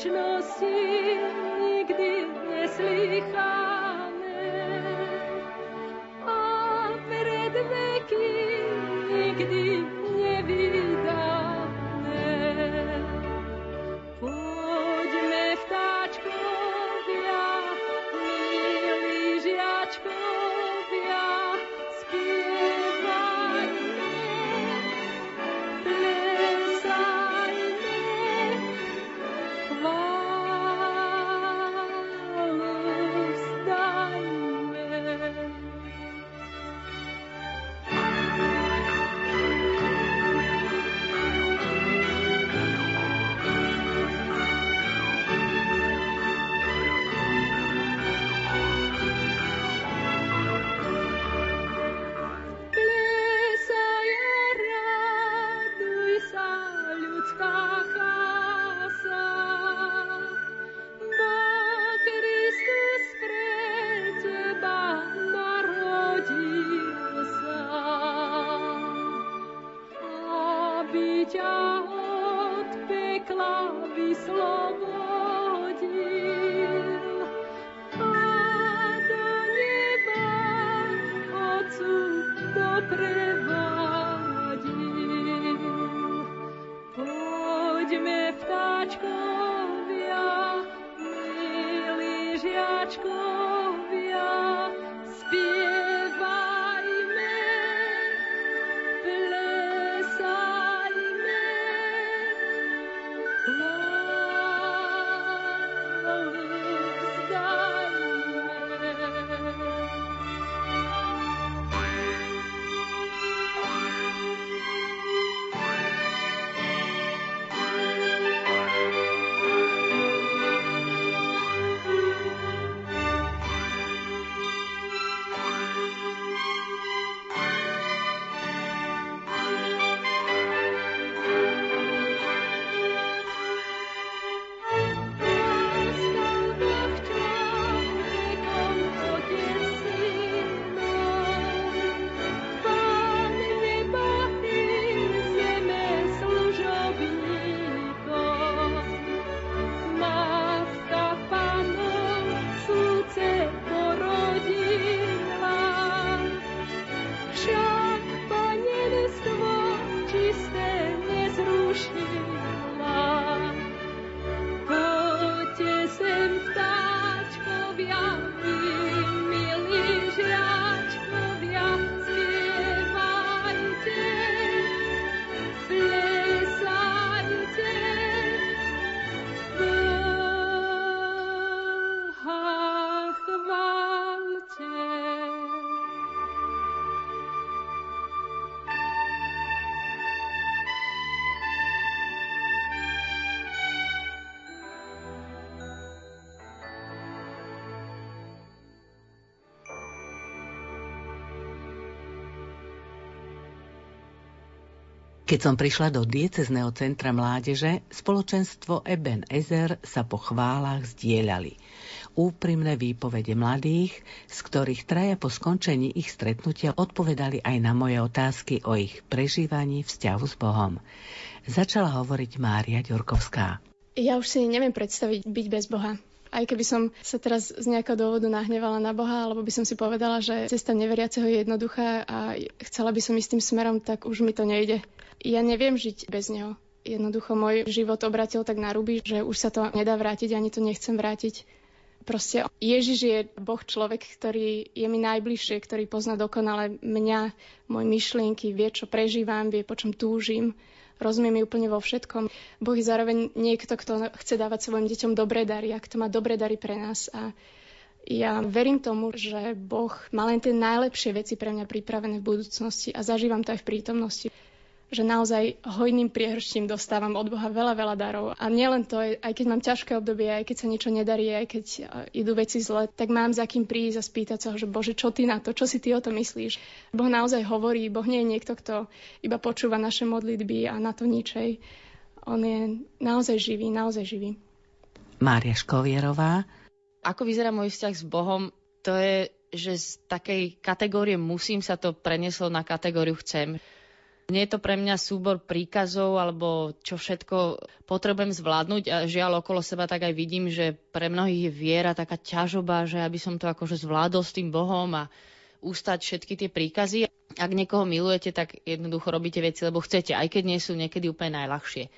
večnosti nikdy neslychané a pred veky nikdy nevydané. Poďme vtáčkovia, my lyžiačkovia, spievajme, plesajme, chválu vzdajme. Plesaj a raduj sa, ľudská krása, bo Kristus pre teba narodil sa, aby ťa od pekla vyslobodil a do neba Otcu doprevadil. Poďme vtáčkovia, milí žiačkovia, spievajme, plesajme, chválu vzdajme. Keď som prišla do diecezného centra mládeže, spoločenstvo Ebenezer sa po chválach zdieľali. Úprimné výpovede mladých, z ktorých traja po skončení ich stretnutia odpovedali aj na moje otázky o ich prežívaní vzťahu s Bohom. Začala hovoriť Mária Ďurkovská. Ja už si neviem predstaviť byť bez Boha. Aj keby som sa teraz z nejakého dôvodu nahnevala na Boha, alebo by som si povedala, že cesta neveriaceho je jednoduchá a chcela by som ísť tým smerom, tak už mi to nejde. Ja neviem žiť bez neho. Jednoducho môj život obratil tak na ruby, že už sa to nedá vrátiť, ani to nechcem vrátiť. Proste Ježiš je Boh človek, ktorý je mi najbližšie, ktorý pozná dokonale mňa, moje myšlienky, vie, čo prežívam, vie, po čom túžim. Rozumiem mi úplne vo všetkom. Boh je zároveň niekto, kto chce dávať svojim deťom dobré dary a kto má dobré dary pre nás. A ja verím tomu, že Boh má len tie najlepšie veci pre mňa pripravené v budúcnosti a zažívam to aj v prítomnosti. Že naozaj hojným priehrštím dostávam od Boha veľa, veľa darov. A nielen to, aj keď mám ťažké obdobie, aj keď sa niečo nedarí, aj keď idú veci zle, tak mám za kým prísť a spýtať sa, že Bože, čo ty na to, čo si ty o to myslíš? Boh naozaj hovorí, Boh nie je niekto, kto iba počúva naše modlitby a na to ničej. On je naozaj živý, naozaj živý. Mária Škovierová. Ako vyzerá môj vzťah s Bohom, to je, že z takej kategórie musím sa to prenieslo na kategóriu chcem. Nie je to pre mňa súbor príkazov alebo čo všetko potrebujem zvládnuť a žiaľ okolo seba tak aj vidím, že pre mnohých je viera taká ťažoba, že aby som to akože zvládol s tým Bohom a ustať všetky tie príkazy. Ak niekoho milujete, tak jednoducho robíte veci, lebo chcete, aj keď nie sú niekedy úplne najľahšie.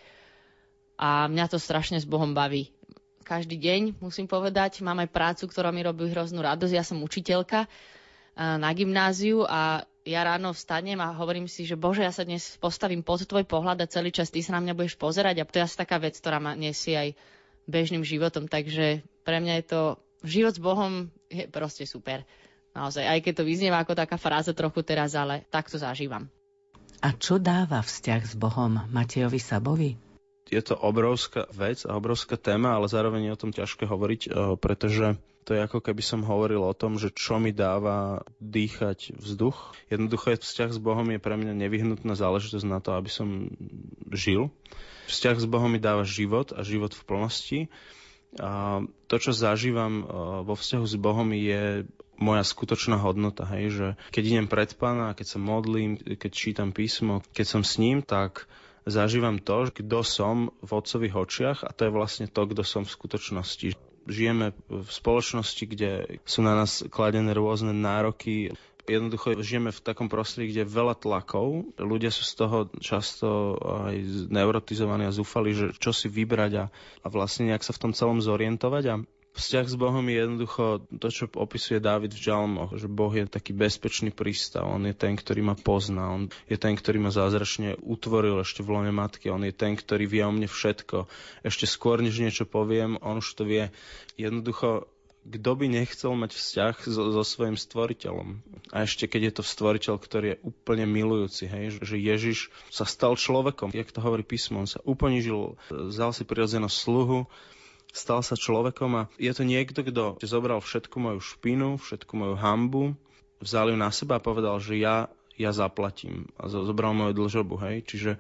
A mňa to strašne s Bohom baví. Každý deň, musím povedať, mám aj prácu, ktorá mi robí hroznú radosť. Ja som učiteľka na gymnáziu a ja ráno vstanem a hovorím si, že Bože, ja sa dnes postavím pod tvoj pohľad a celý čas ty sa na mňa budeš pozerať. A to je asi taká vec, ktorá ma nesie aj bežným životom. Takže pre mňa je to... Život s Bohom je proste super. Naozaj, aj keď to vyznieva ako taká fráza trochu teraz, ale tak to zažívam. A čo dáva vzťah s Bohom Matejovi Sabovi? Je to obrovská vec a obrovská téma, ale zároveň je o tom ťažké hovoriť, pretože to je ako keby som hovoril o tom, že čo mi dáva dýchať vzduch. Jednoducho vzťah s Bohom je pre mňa nevyhnutná záležitosť na to, aby som žil. Vzťah s Bohom mi dáva život a život v plnosti. A to, čo zažívam vo vzťahu s Bohom, je moja skutočná hodnota, hej, že keď idem pred Pána, keď sa modlím, keď čítam písmo, keď som s ním, tak zažívam to, kto som v Otcových očiach a to je vlastne to, kto som v skutočnosti. Žijeme v spoločnosti, kde sú na nás kladené rôzne nároky. Jednoducho žijeme v takom prostredí, kde je veľa tlakov. Ľudia sú z toho často aj neurotizovaní a zúfali, že čo si vybrať a, a vlastne nejak sa v tom celom zorientovať. A vzťah s Bohom je jednoducho to, čo opisuje Dávid v žalmoch, že Boh je taký bezpečný prístav, on je ten, ktorý ma pozná, on je ten, ktorý ma zázračne utvoril ešte v lone matky, on je ten, ktorý vie o mne všetko. Ešte skôr, než niečo poviem, on už to vie. Jednoducho, kto by nechcel mať vzťah so, so svojím stvoriteľom? A ešte keď je to stvoriteľ, ktorý je úplne milujúci, hej, že Ježiš sa stal človekom, jak to hovorí písmo, on sa uponížil, vzal si prirodzenosť sluhu, stal sa človekom a je to niekto, kto zobral všetku moju špinu, všetku moju hanbu, vzal ju na seba a povedal, že ja, ja zaplatím a zobral moju dlžobu. Hej? Čiže,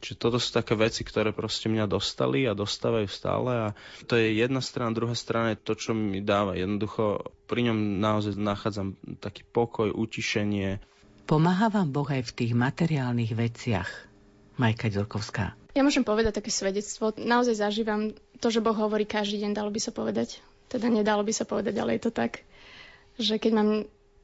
čiže toto sú také veci, ktoré proste mňa dostali a dostávajú stále a to je jedna strana, druhá strana je to, čo mi dáva. Jednoducho pri ňom naozaj nachádzam taký pokoj, utišenie. Pomáha vám Boh aj v tých materiálnych veciach, Mária Ďurkovská. Ja môžem povedať také svedectvo. Naozaj zažívam to, že Boh hovorí každý deň, dalo by sa povedať. Teda nedalo by sa povedať, ale je to tak, že keď mám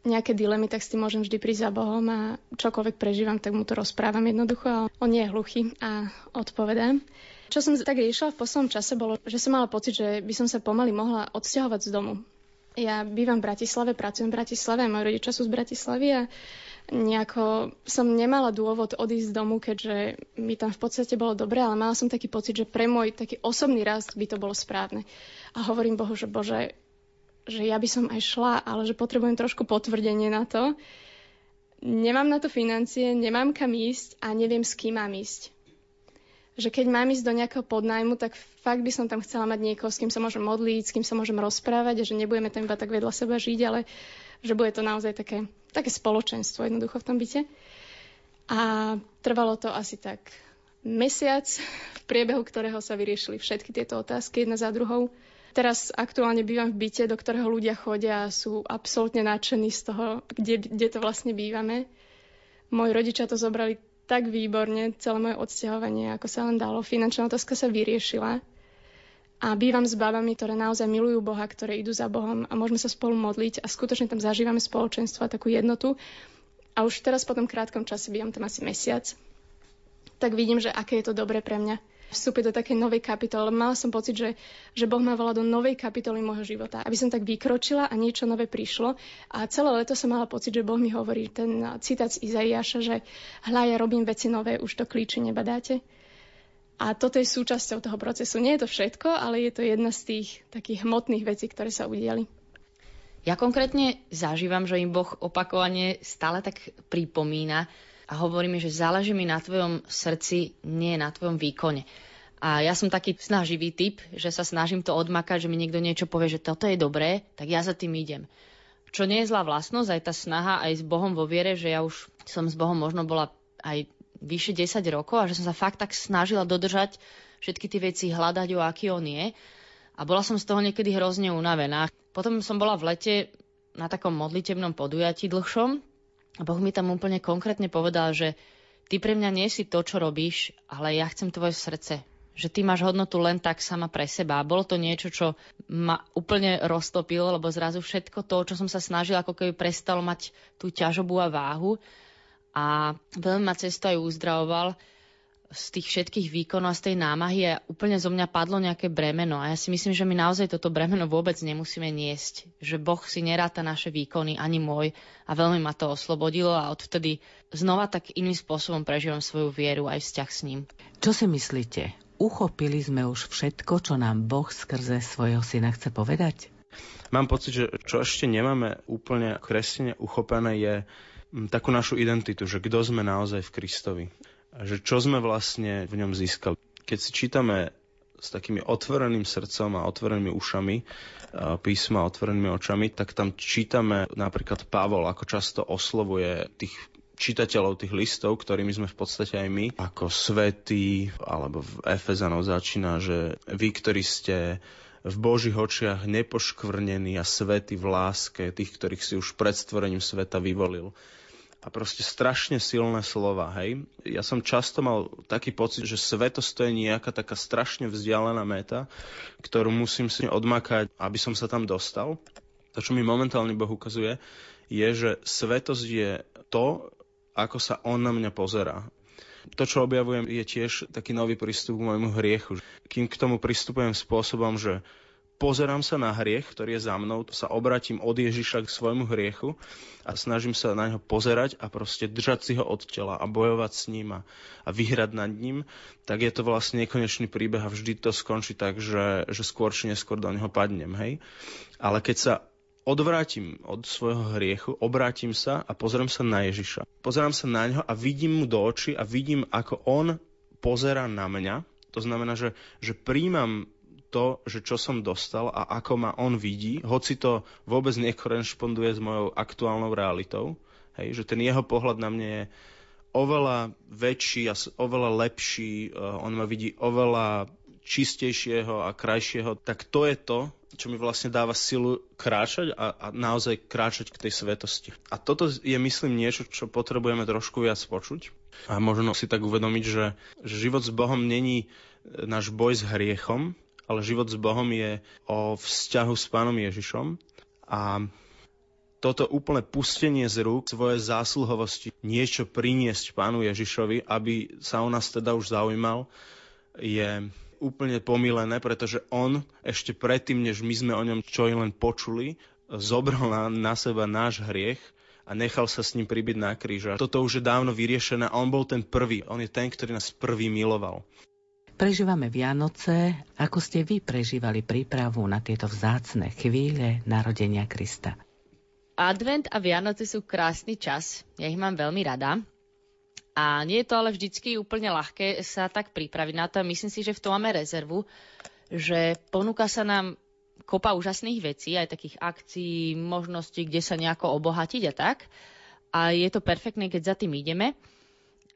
nejaké dilemy, tak s tým môžem vždy prísť za Bohom a čokoľvek prežívam, tak mu to rozprávam jednoducho a on nie je hluchý a odpovedá. Čo som tak riešila v poslednom čase bolo, že som mala pocit, že by som sa pomaly mohla odsťahovať z domu. Ja bývam v Bratislave, pracujem v Bratislave a moji rodičia sú z Bratislavy a nejako som nemala dôvod odísť z domu, keďže mi tam v podstate bolo dobre, ale mala som taký pocit, že pre môj taký osobný rast by to bolo správne. A hovorím Bohu, že Bože, že ja by som aj šla, ale že potrebujem trošku potvrdenie na to. Nemám na to financie, nemám kam ísť a neviem, s kým mám ísť. Že keď mám ísť do nejakého podnájmu, tak fakt by som tam chcela mať niekoho, s kým sa môžem modliť, s kým sa môžem rozprávať a že nebudeme tam iba tak vedľa seba žiť, ale že bude to naozaj také, také spoločenstvo jednoducho v tom byte. A trvalo to asi tak mesiac, v priebehu ktorého sa vyriešili všetky tieto otázky jedna za druhou. Teraz aktuálne bývam v byte, do ktorého ľudia chodia a sú absolútne nadšení z toho, kde, kde to vlastne bývame. Moji rodičia to zobrali tak výborne, celé moje odsťahovanie, ako sa len dalo. Finančná otázka sa vyriešila. A bývam s babami, ktoré naozaj milujú Boha, ktoré idú za Bohom a môžeme sa spolu modliť a skutočne tam zažívame spoločenstvo a takú jednotu. A už teraz po tom krátkom čase, bývam tam asi mesiac, tak vidím, že aké je to dobré pre mňa. Vstúpiť do takej novej kapitoly. Mala som pocit, že, že Boh ma volá do novej kapitoly môjho života, aby som tak vykročila a niečo nové prišlo. A celé leto som mala pocit, že Boh mi hovorí ten citát z Izaiáša, že hľa, ja robím veci nové, už to klíči nebadáte. A toto je súčasťou toho procesu. Nie je to všetko, ale je to jedna z tých takých hmotných vecí, ktoré sa udiali. Ja konkrétne zažívam, že im Boh opakovane stále tak pripomína, a hovorí mi, že záleží mi na tvojom srdci, nie na tvojom výkone. A ja som taký snaživý typ, že sa snažím to odmakať, že mi niekto niečo povie, že toto je dobré, tak ja za tým idem. Čo nie je zlá vlastnosť, aj tá snaha, aj s Bohom vo viere, že ja už som s Bohom možno bola aj vyše desať rokov a že som sa fakt tak snažila dodržať všetky tie veci, hľadať o aký on je. A bola som z toho niekedy hrozne unavená. Potom som bola v lete na takom modlitebnom podujatí dlhšom, a Boh mi tam úplne konkrétne povedal, že ty pre mňa nie si to, čo robíš, ale ja chcem tvoje srdce. Že ty máš hodnotu len tak sama pre seba. Bolo to niečo, čo ma úplne roztopilo, lebo zrazu všetko to, čo som sa snažila, ako keby prestalo mať tú ťažobu a váhu. A veľmi ma cesto aj uzdravoval z tých všetkých výkonov a z tej námahy a úplne zo mňa padlo nejaké bremeno. A ja si myslím, že my naozaj toto bremeno vôbec nemusíme niesť. Že Boh si neráta naše výkony, ani môj. A veľmi ma to oslobodilo a odvtedy znova tak iným spôsobom prežívam svoju vieru aj vzťah s ním. Čo si myslíte? Uchopili sme už všetko, čo nám Boh skrze svojho syna chce povedať? Mám pocit, že čo ešte nemáme úplne kresťania uchopené, je takú našu identitu, že kto sme naozaj v Kristovi. Že čo sme vlastne v ňom získali. Keď si čítame s takým otvoreným srdcom a otvorenými ušami písma, otvorenými očami, tak tam čítame napríklad Pavol, ako často oslovuje tých čitateľov tých listov, ktorými sme v podstate aj my, ako svätí, alebo v Efezanov začína, že vy, ktorí ste v Božích očiach nepoškvrnení a svätí v láske, tých, ktorých si už pred stvorením sveta vyvolil. A proste strašne silné slova, hej. Ja som často mal taký pocit, že svetosť to je nejaká taká strašne vzdialená meta, ktorú musím si odmakať, aby som sa tam dostal. To, čo mi momentálne Boh ukazuje, je, že svetosť je to, ako sa on na mňa pozerá. To, čo objavujem, je tiež taký nový prístup k môjmu hriechu. Kým k tomu pristupujem spôsobom, že pozerám sa na hriech, ktorý je za mnou, to sa obratím od Ježiša k svojmu hriechu a snažím sa na neho pozerať a proste držať si ho od tela a bojovať s ním a, a vyhrať nad ním, tak je to vlastne nekonečný príbeh a vždy to skončí tak, že, že skôr či neskôr do neho padnem. Hej? Ale keď sa odvrátim od svojho hriechu, obrátim sa a pozriem sa na Ježiša. Pozerám sa na ňo a vidím mu do očí a vidím, ako on pozerá na mňa. To znamená, že, že príjmam to, že čo som dostal a ako ma on vidí, hoci to vôbec nekorešponduje s mojou aktuálnou realitou. Hej, že ten jeho pohľad na mňa je oveľa väčší a oveľa lepší. On ma vidí oveľa čistejšieho a krajšieho, tak to je to, čo mi vlastne dáva silu kráčať a, a naozaj kráčať k tej svetosti. A toto je, myslím, niečo, čo potrebujeme trošku viac počuť a možno si tak uvedomiť, že, že život s Bohom není náš boj s hriechom, ale život s Bohom je o vzťahu s Pánom Ježišom a toto úplné pustenie z rúk svoje zásluhovosti niečo priniesť Pánu Ježišovi, aby sa o nás teda už zaujímal, je úplne pomílené, pretože on ešte predtým, než my sme o ňom čo len počuli, zobral na, na seba náš hriech a nechal sa s ním pribiť na kríž. Toto už je dávno vyriešené a on bol ten prvý. On je ten, ktorý nás prvý miloval. Prežívame Vianoce. Ako ste vy prežívali prípravu na tieto vzácne chvíle narodenia Krista? Advent a Vianoce sú krásny čas. Ja ich mám veľmi rada. A nie je to ale vždycky úplne ľahké sa tak pripraviť na to. Myslím si, že v tom máme rezervu, že ponúka sa nám kopa úžasných vecí, aj takých akcií, možností, kde sa nejako obohatiť a tak. A je to perfektné, keď za tým ideme.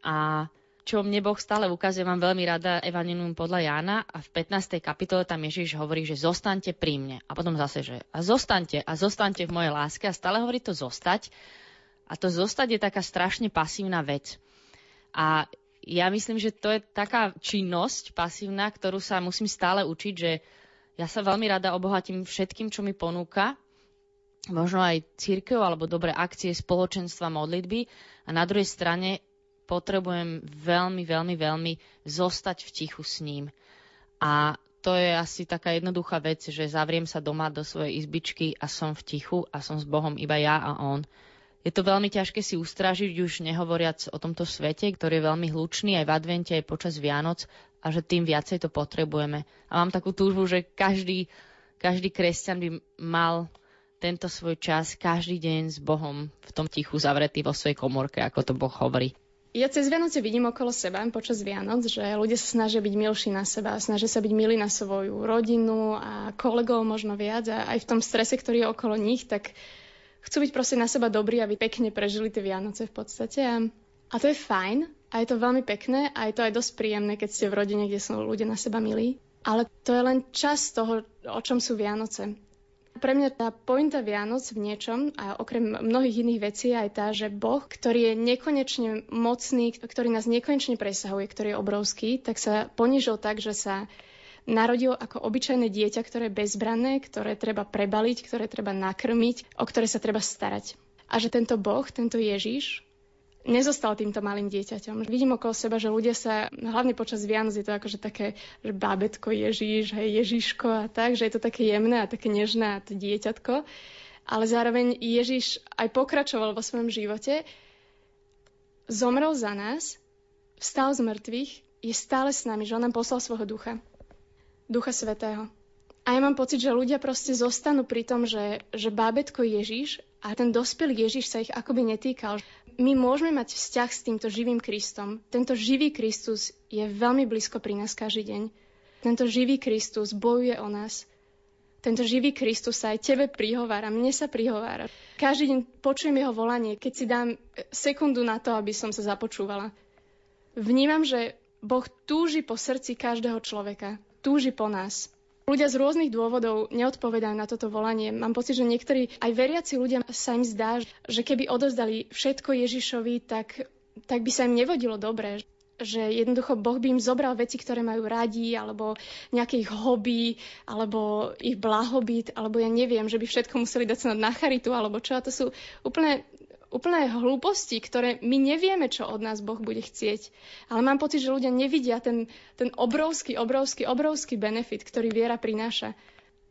A čo mne Boh stále ukazuje, mám veľmi rada Evangelium podľa Jána a v pätnástej kapitole tam Ježiš hovorí, že zostaňte pri mne. A potom zase, že a zostaňte a zostaňte v mojej láske. A stále hovorí to zostať. A to zostať je taká strašne pasívna vec. A ja myslím, že to je taká činnosť pasívna, ktorú sa musím stále učiť, že ja sa veľmi rada obohatím všetkým, čo mi ponúka, možno aj cirkev alebo dobré akcie, spoločenstva, modlitby. A na druhej strane potrebujem veľmi, veľmi, veľmi zostať v tichu s ním. A to je asi taká jednoduchá vec, že zavriem sa doma do svojej izbičky a som v tichu a som s Bohom iba ja a on. Je to veľmi ťažké si ustrážiť, už nehovoriac o tomto svete, ktorý je veľmi hlučný aj v advente, aj počas Vianoc a že tým viacej to potrebujeme. A mám takú túžbu, že každý, každý kresťan by mal tento svoj čas každý deň s Bohom v tom tichu zavretý vo svojej komórke, ako to Boh hovorí. Ja cez Vianoce vidím okolo seba počas Vianoc, že ľudia sa snažia byť milší na seba, snažia sa byť milí na svoju rodinu a kolegov možno viac a aj v tom strese, ktorý je okolo nich, tak chcú byť proste na seba dobrí, aby pekne prežili tie Vianoce v podstate. A, a to je fajn, a je to veľmi pekné, a je to aj dosť príjemné, keď ste v rodine, kde sú ľudia na seba milí. Ale to je len čas toho, o čom sú Vianoce. Pre mňa tá pointa Vianoc v niečom, a okrem mnohých iných vecí, aj tá, že Boh, ktorý je nekonečne mocný, ktorý nás nekonečne presahuje, ktorý je obrovský, tak sa ponížil tak, že sa narodil ako obyčajné dieťa, ktoré je bezbranné, ktoré treba prebaliť, ktoré treba nakrmiť, o ktoré sa treba starať. A že tento Boh, tento Ježiš, nezostal týmto malým dieťaťom. Vidím okolo seba, že ľudia sa, hlavne počas Vianoc je to akože také, že bábätko Ježiš, hej, Ježiško a tak, že je to také jemné a také nežné a to dieťatko. Ale zároveň Ježiš aj pokračoval vo svojom živote, zomrel za nás, vstal z mŕtvych, je stále s nami, že on nám poslal svojho ducha, ducha svätého. A ja mám pocit, že ľudia proste zostanú pri tom, že, že bábätko Ježiš a ten dospelý Ježiš sa ich akoby netýkal. My môžeme mať vzťah s týmto živým Kristom. Tento živý Kristus je veľmi blízko pri nás každý deň. Tento živý Kristus bojuje o nás. Tento živý Kristus sa aj tebe prihovára, mne sa prihovára. Každý deň počujem jeho volanie, keď si dám sekundu na to, aby som sa započúvala. Vnímam, že Boh túži po srdci každého človeka. Túži po nás. Ľudia z rôznych dôvodov neodpovedajú na toto volanie. Mám pocit, že niektorí aj veriaci ľudia sa im zdá, že keby odovzdali všetko Ježišovi, tak, tak by sa im nevodilo dobre. Že jednoducho Boh by im zobral veci, ktoré majú radi, alebo nejaké ich hobby, alebo ich blahobyt, alebo ja neviem, že by všetko museli dať na charitu, alebo čo. A to sú úplne, úplne hlúposti, ktoré my nevieme, čo od nás Boh bude chcieť. Ale mám pocit, že ľudia nevidia ten, ten obrovský, obrovský, obrovský benefit, ktorý viera prináša.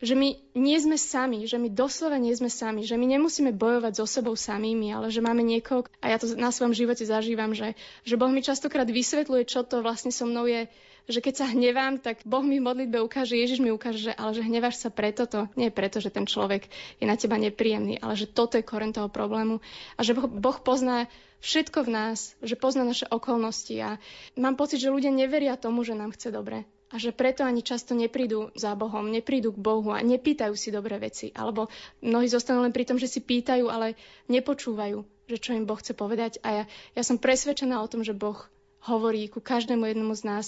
Že my nie sme sami, že my doslova nie sme sami, že my nemusíme bojovať so sebou samými, ale že máme niekoho, a ja to na svojom živote zažívam, že, že Boh mi častokrát vysvetľuje, čo to vlastne so mnou je, že keď sa hnevám, tak Boh mi v modlitbe ukáže, Ježiš mi ukáže, že, ale že hneváš sa preto to, nie preto, že ten človek je na teba nepríjemný, ale že toto je koreň toho problému a že Boh, boh pozná všetko v nás, že pozná naše okolnosti a mám pocit, že ľudia neveria tomu, že nám chce dobre. A že preto ani často neprídu za Bohom, neprídu k Bohu a nepýtajú si dobré veci. Alebo mnohí zostanú len pri tom, že si pýtajú, ale nepočúvajú, že čo im Boh chce povedať. A ja, ja som presvedčená o tom, že Boh hovorí ku každému jednému z nás,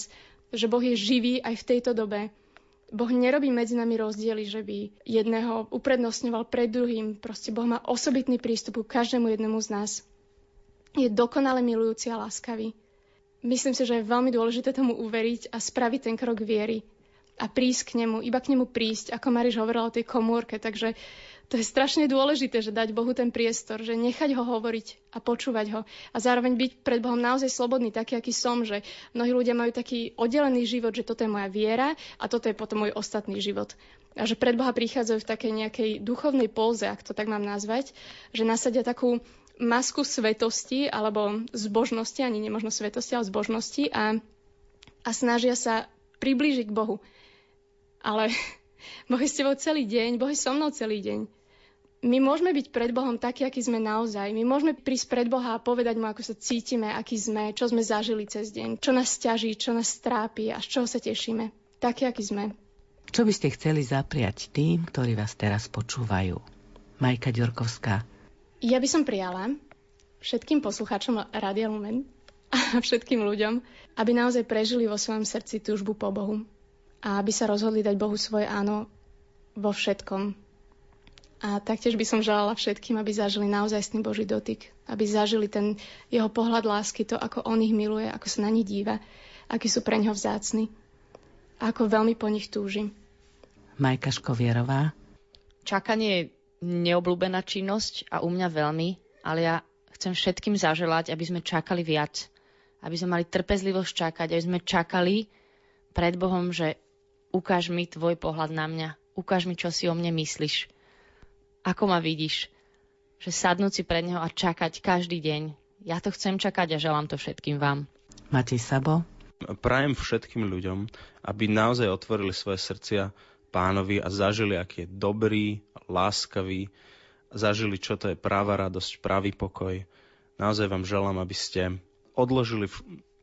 že Boh je živý aj v tejto dobe. Boh nerobí medzi nami rozdiely, že by jedného uprednostňoval pred druhým. Proste Boh má osobitný prístup ku každému jednému z nás. Je dokonale milujúci a láskavý. Myslím si, že je veľmi dôležité tomu uveriť a spraviť ten krok viery a prísť k nemu, iba k nemu prísť, ako Mariš hovorila o tej komórke. Takže to je strašne dôležité, že dať Bohu ten priestor, že nechať ho hovoriť a počúvať ho a zároveň byť pred Bohom naozaj slobodný, taký, aký som, že mnohí ľudia majú taký oddelený život, že toto je moja viera a toto je potom môj ostatný život. A že pred Boha prichádzajú v takej nejakej duchovnej póze, ak to tak mám nazvať, že nasadia takú masku svetosti alebo zbožnosti, ani nemožno svetosti, ale zbožnosti a, a snažia sa priblížiť k Bohu. Ale Boh je s tebou celý deň, Boh je so mnou celý deň. My môžeme byť pred Bohom takí, akí sme naozaj. My môžeme prísť pred Boha a povedať mu, ako sa cítime, akí sme, čo sme zažili cez deň, čo nás ťaží, čo nás trápi a z čoho sa tešíme. Takí, akí sme. Čo by ste chceli zapriať tým, ktorí vás teraz počúvajú? Mária Ďurkovská. Ja by som prijala všetkým poslucháčom Rádia Lumen a všetkým ľuďom, aby naozaj prežili vo svojom srdci túžbu po Bohu a aby sa rozhodli dať Bohu svoje áno vo všetkom. A taktiež by som želala všetkým, aby zažili naozajstný Boží dotyk, aby zažili ten jeho pohľad lásky, to, ako on ich miluje, ako sa na nich díva, akí sú pre ňoho vzácni a ako veľmi po nich túži. Mária Škovierová. Čakanie neobľúbená činnosť a u mňa veľmi, ale ja chcem všetkým zaželať, aby sme čakali viac, aby sme mali trpezlivosť čakať, aby sme čakali pred Bohom, že ukáž mi tvoj pohľad na mňa, ukáž mi, čo si o mne myslíš, ako ma vidíš, že sadnúť si pred neho a čakať každý deň. Ja to chcem čakať a želám to všetkým vám. Matej Sabo. Prajem všetkým ľuďom, aby naozaj otvorili svoje srdcia Pánovi a zažili, aký je dobrý, láskavý, zažili, čo to je práva radosť, pravý pokoj. Naozaj vám želám, aby ste odložili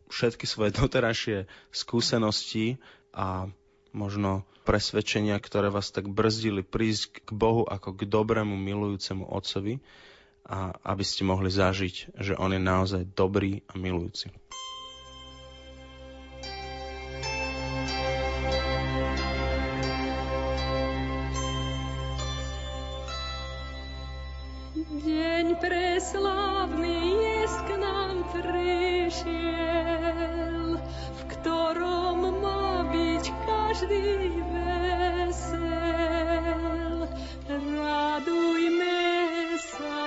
všetky svoje doterajšie skúsenosti a možno presvedčenia, ktoré vás tak brzdili prísť k Bohu ako k dobrému, milujúcemu Otcovi a aby ste mohli zažiť, že on je naozaj dobrý a milujúci. preslávny jest k nám prišiel, v ktorom má byť každý vesel. Radujme sa,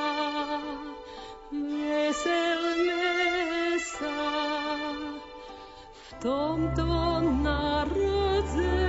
veselme sa, v tomto narodzení.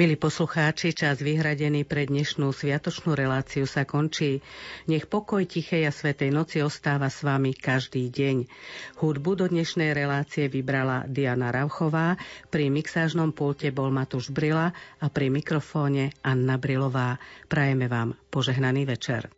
Milí poslucháči, čas vyhradený pre dnešnú sviatočnú reláciu sa končí. Nech pokoj tichej a svätej noci ostáva s vami každý deň. Hudbu do dnešnej relácie vybrala Diana Rauchová, pri mixážnom pulte bol Matúš Brila a pri mikrofóne Anna Brilová. Prajeme vám požehnaný večer.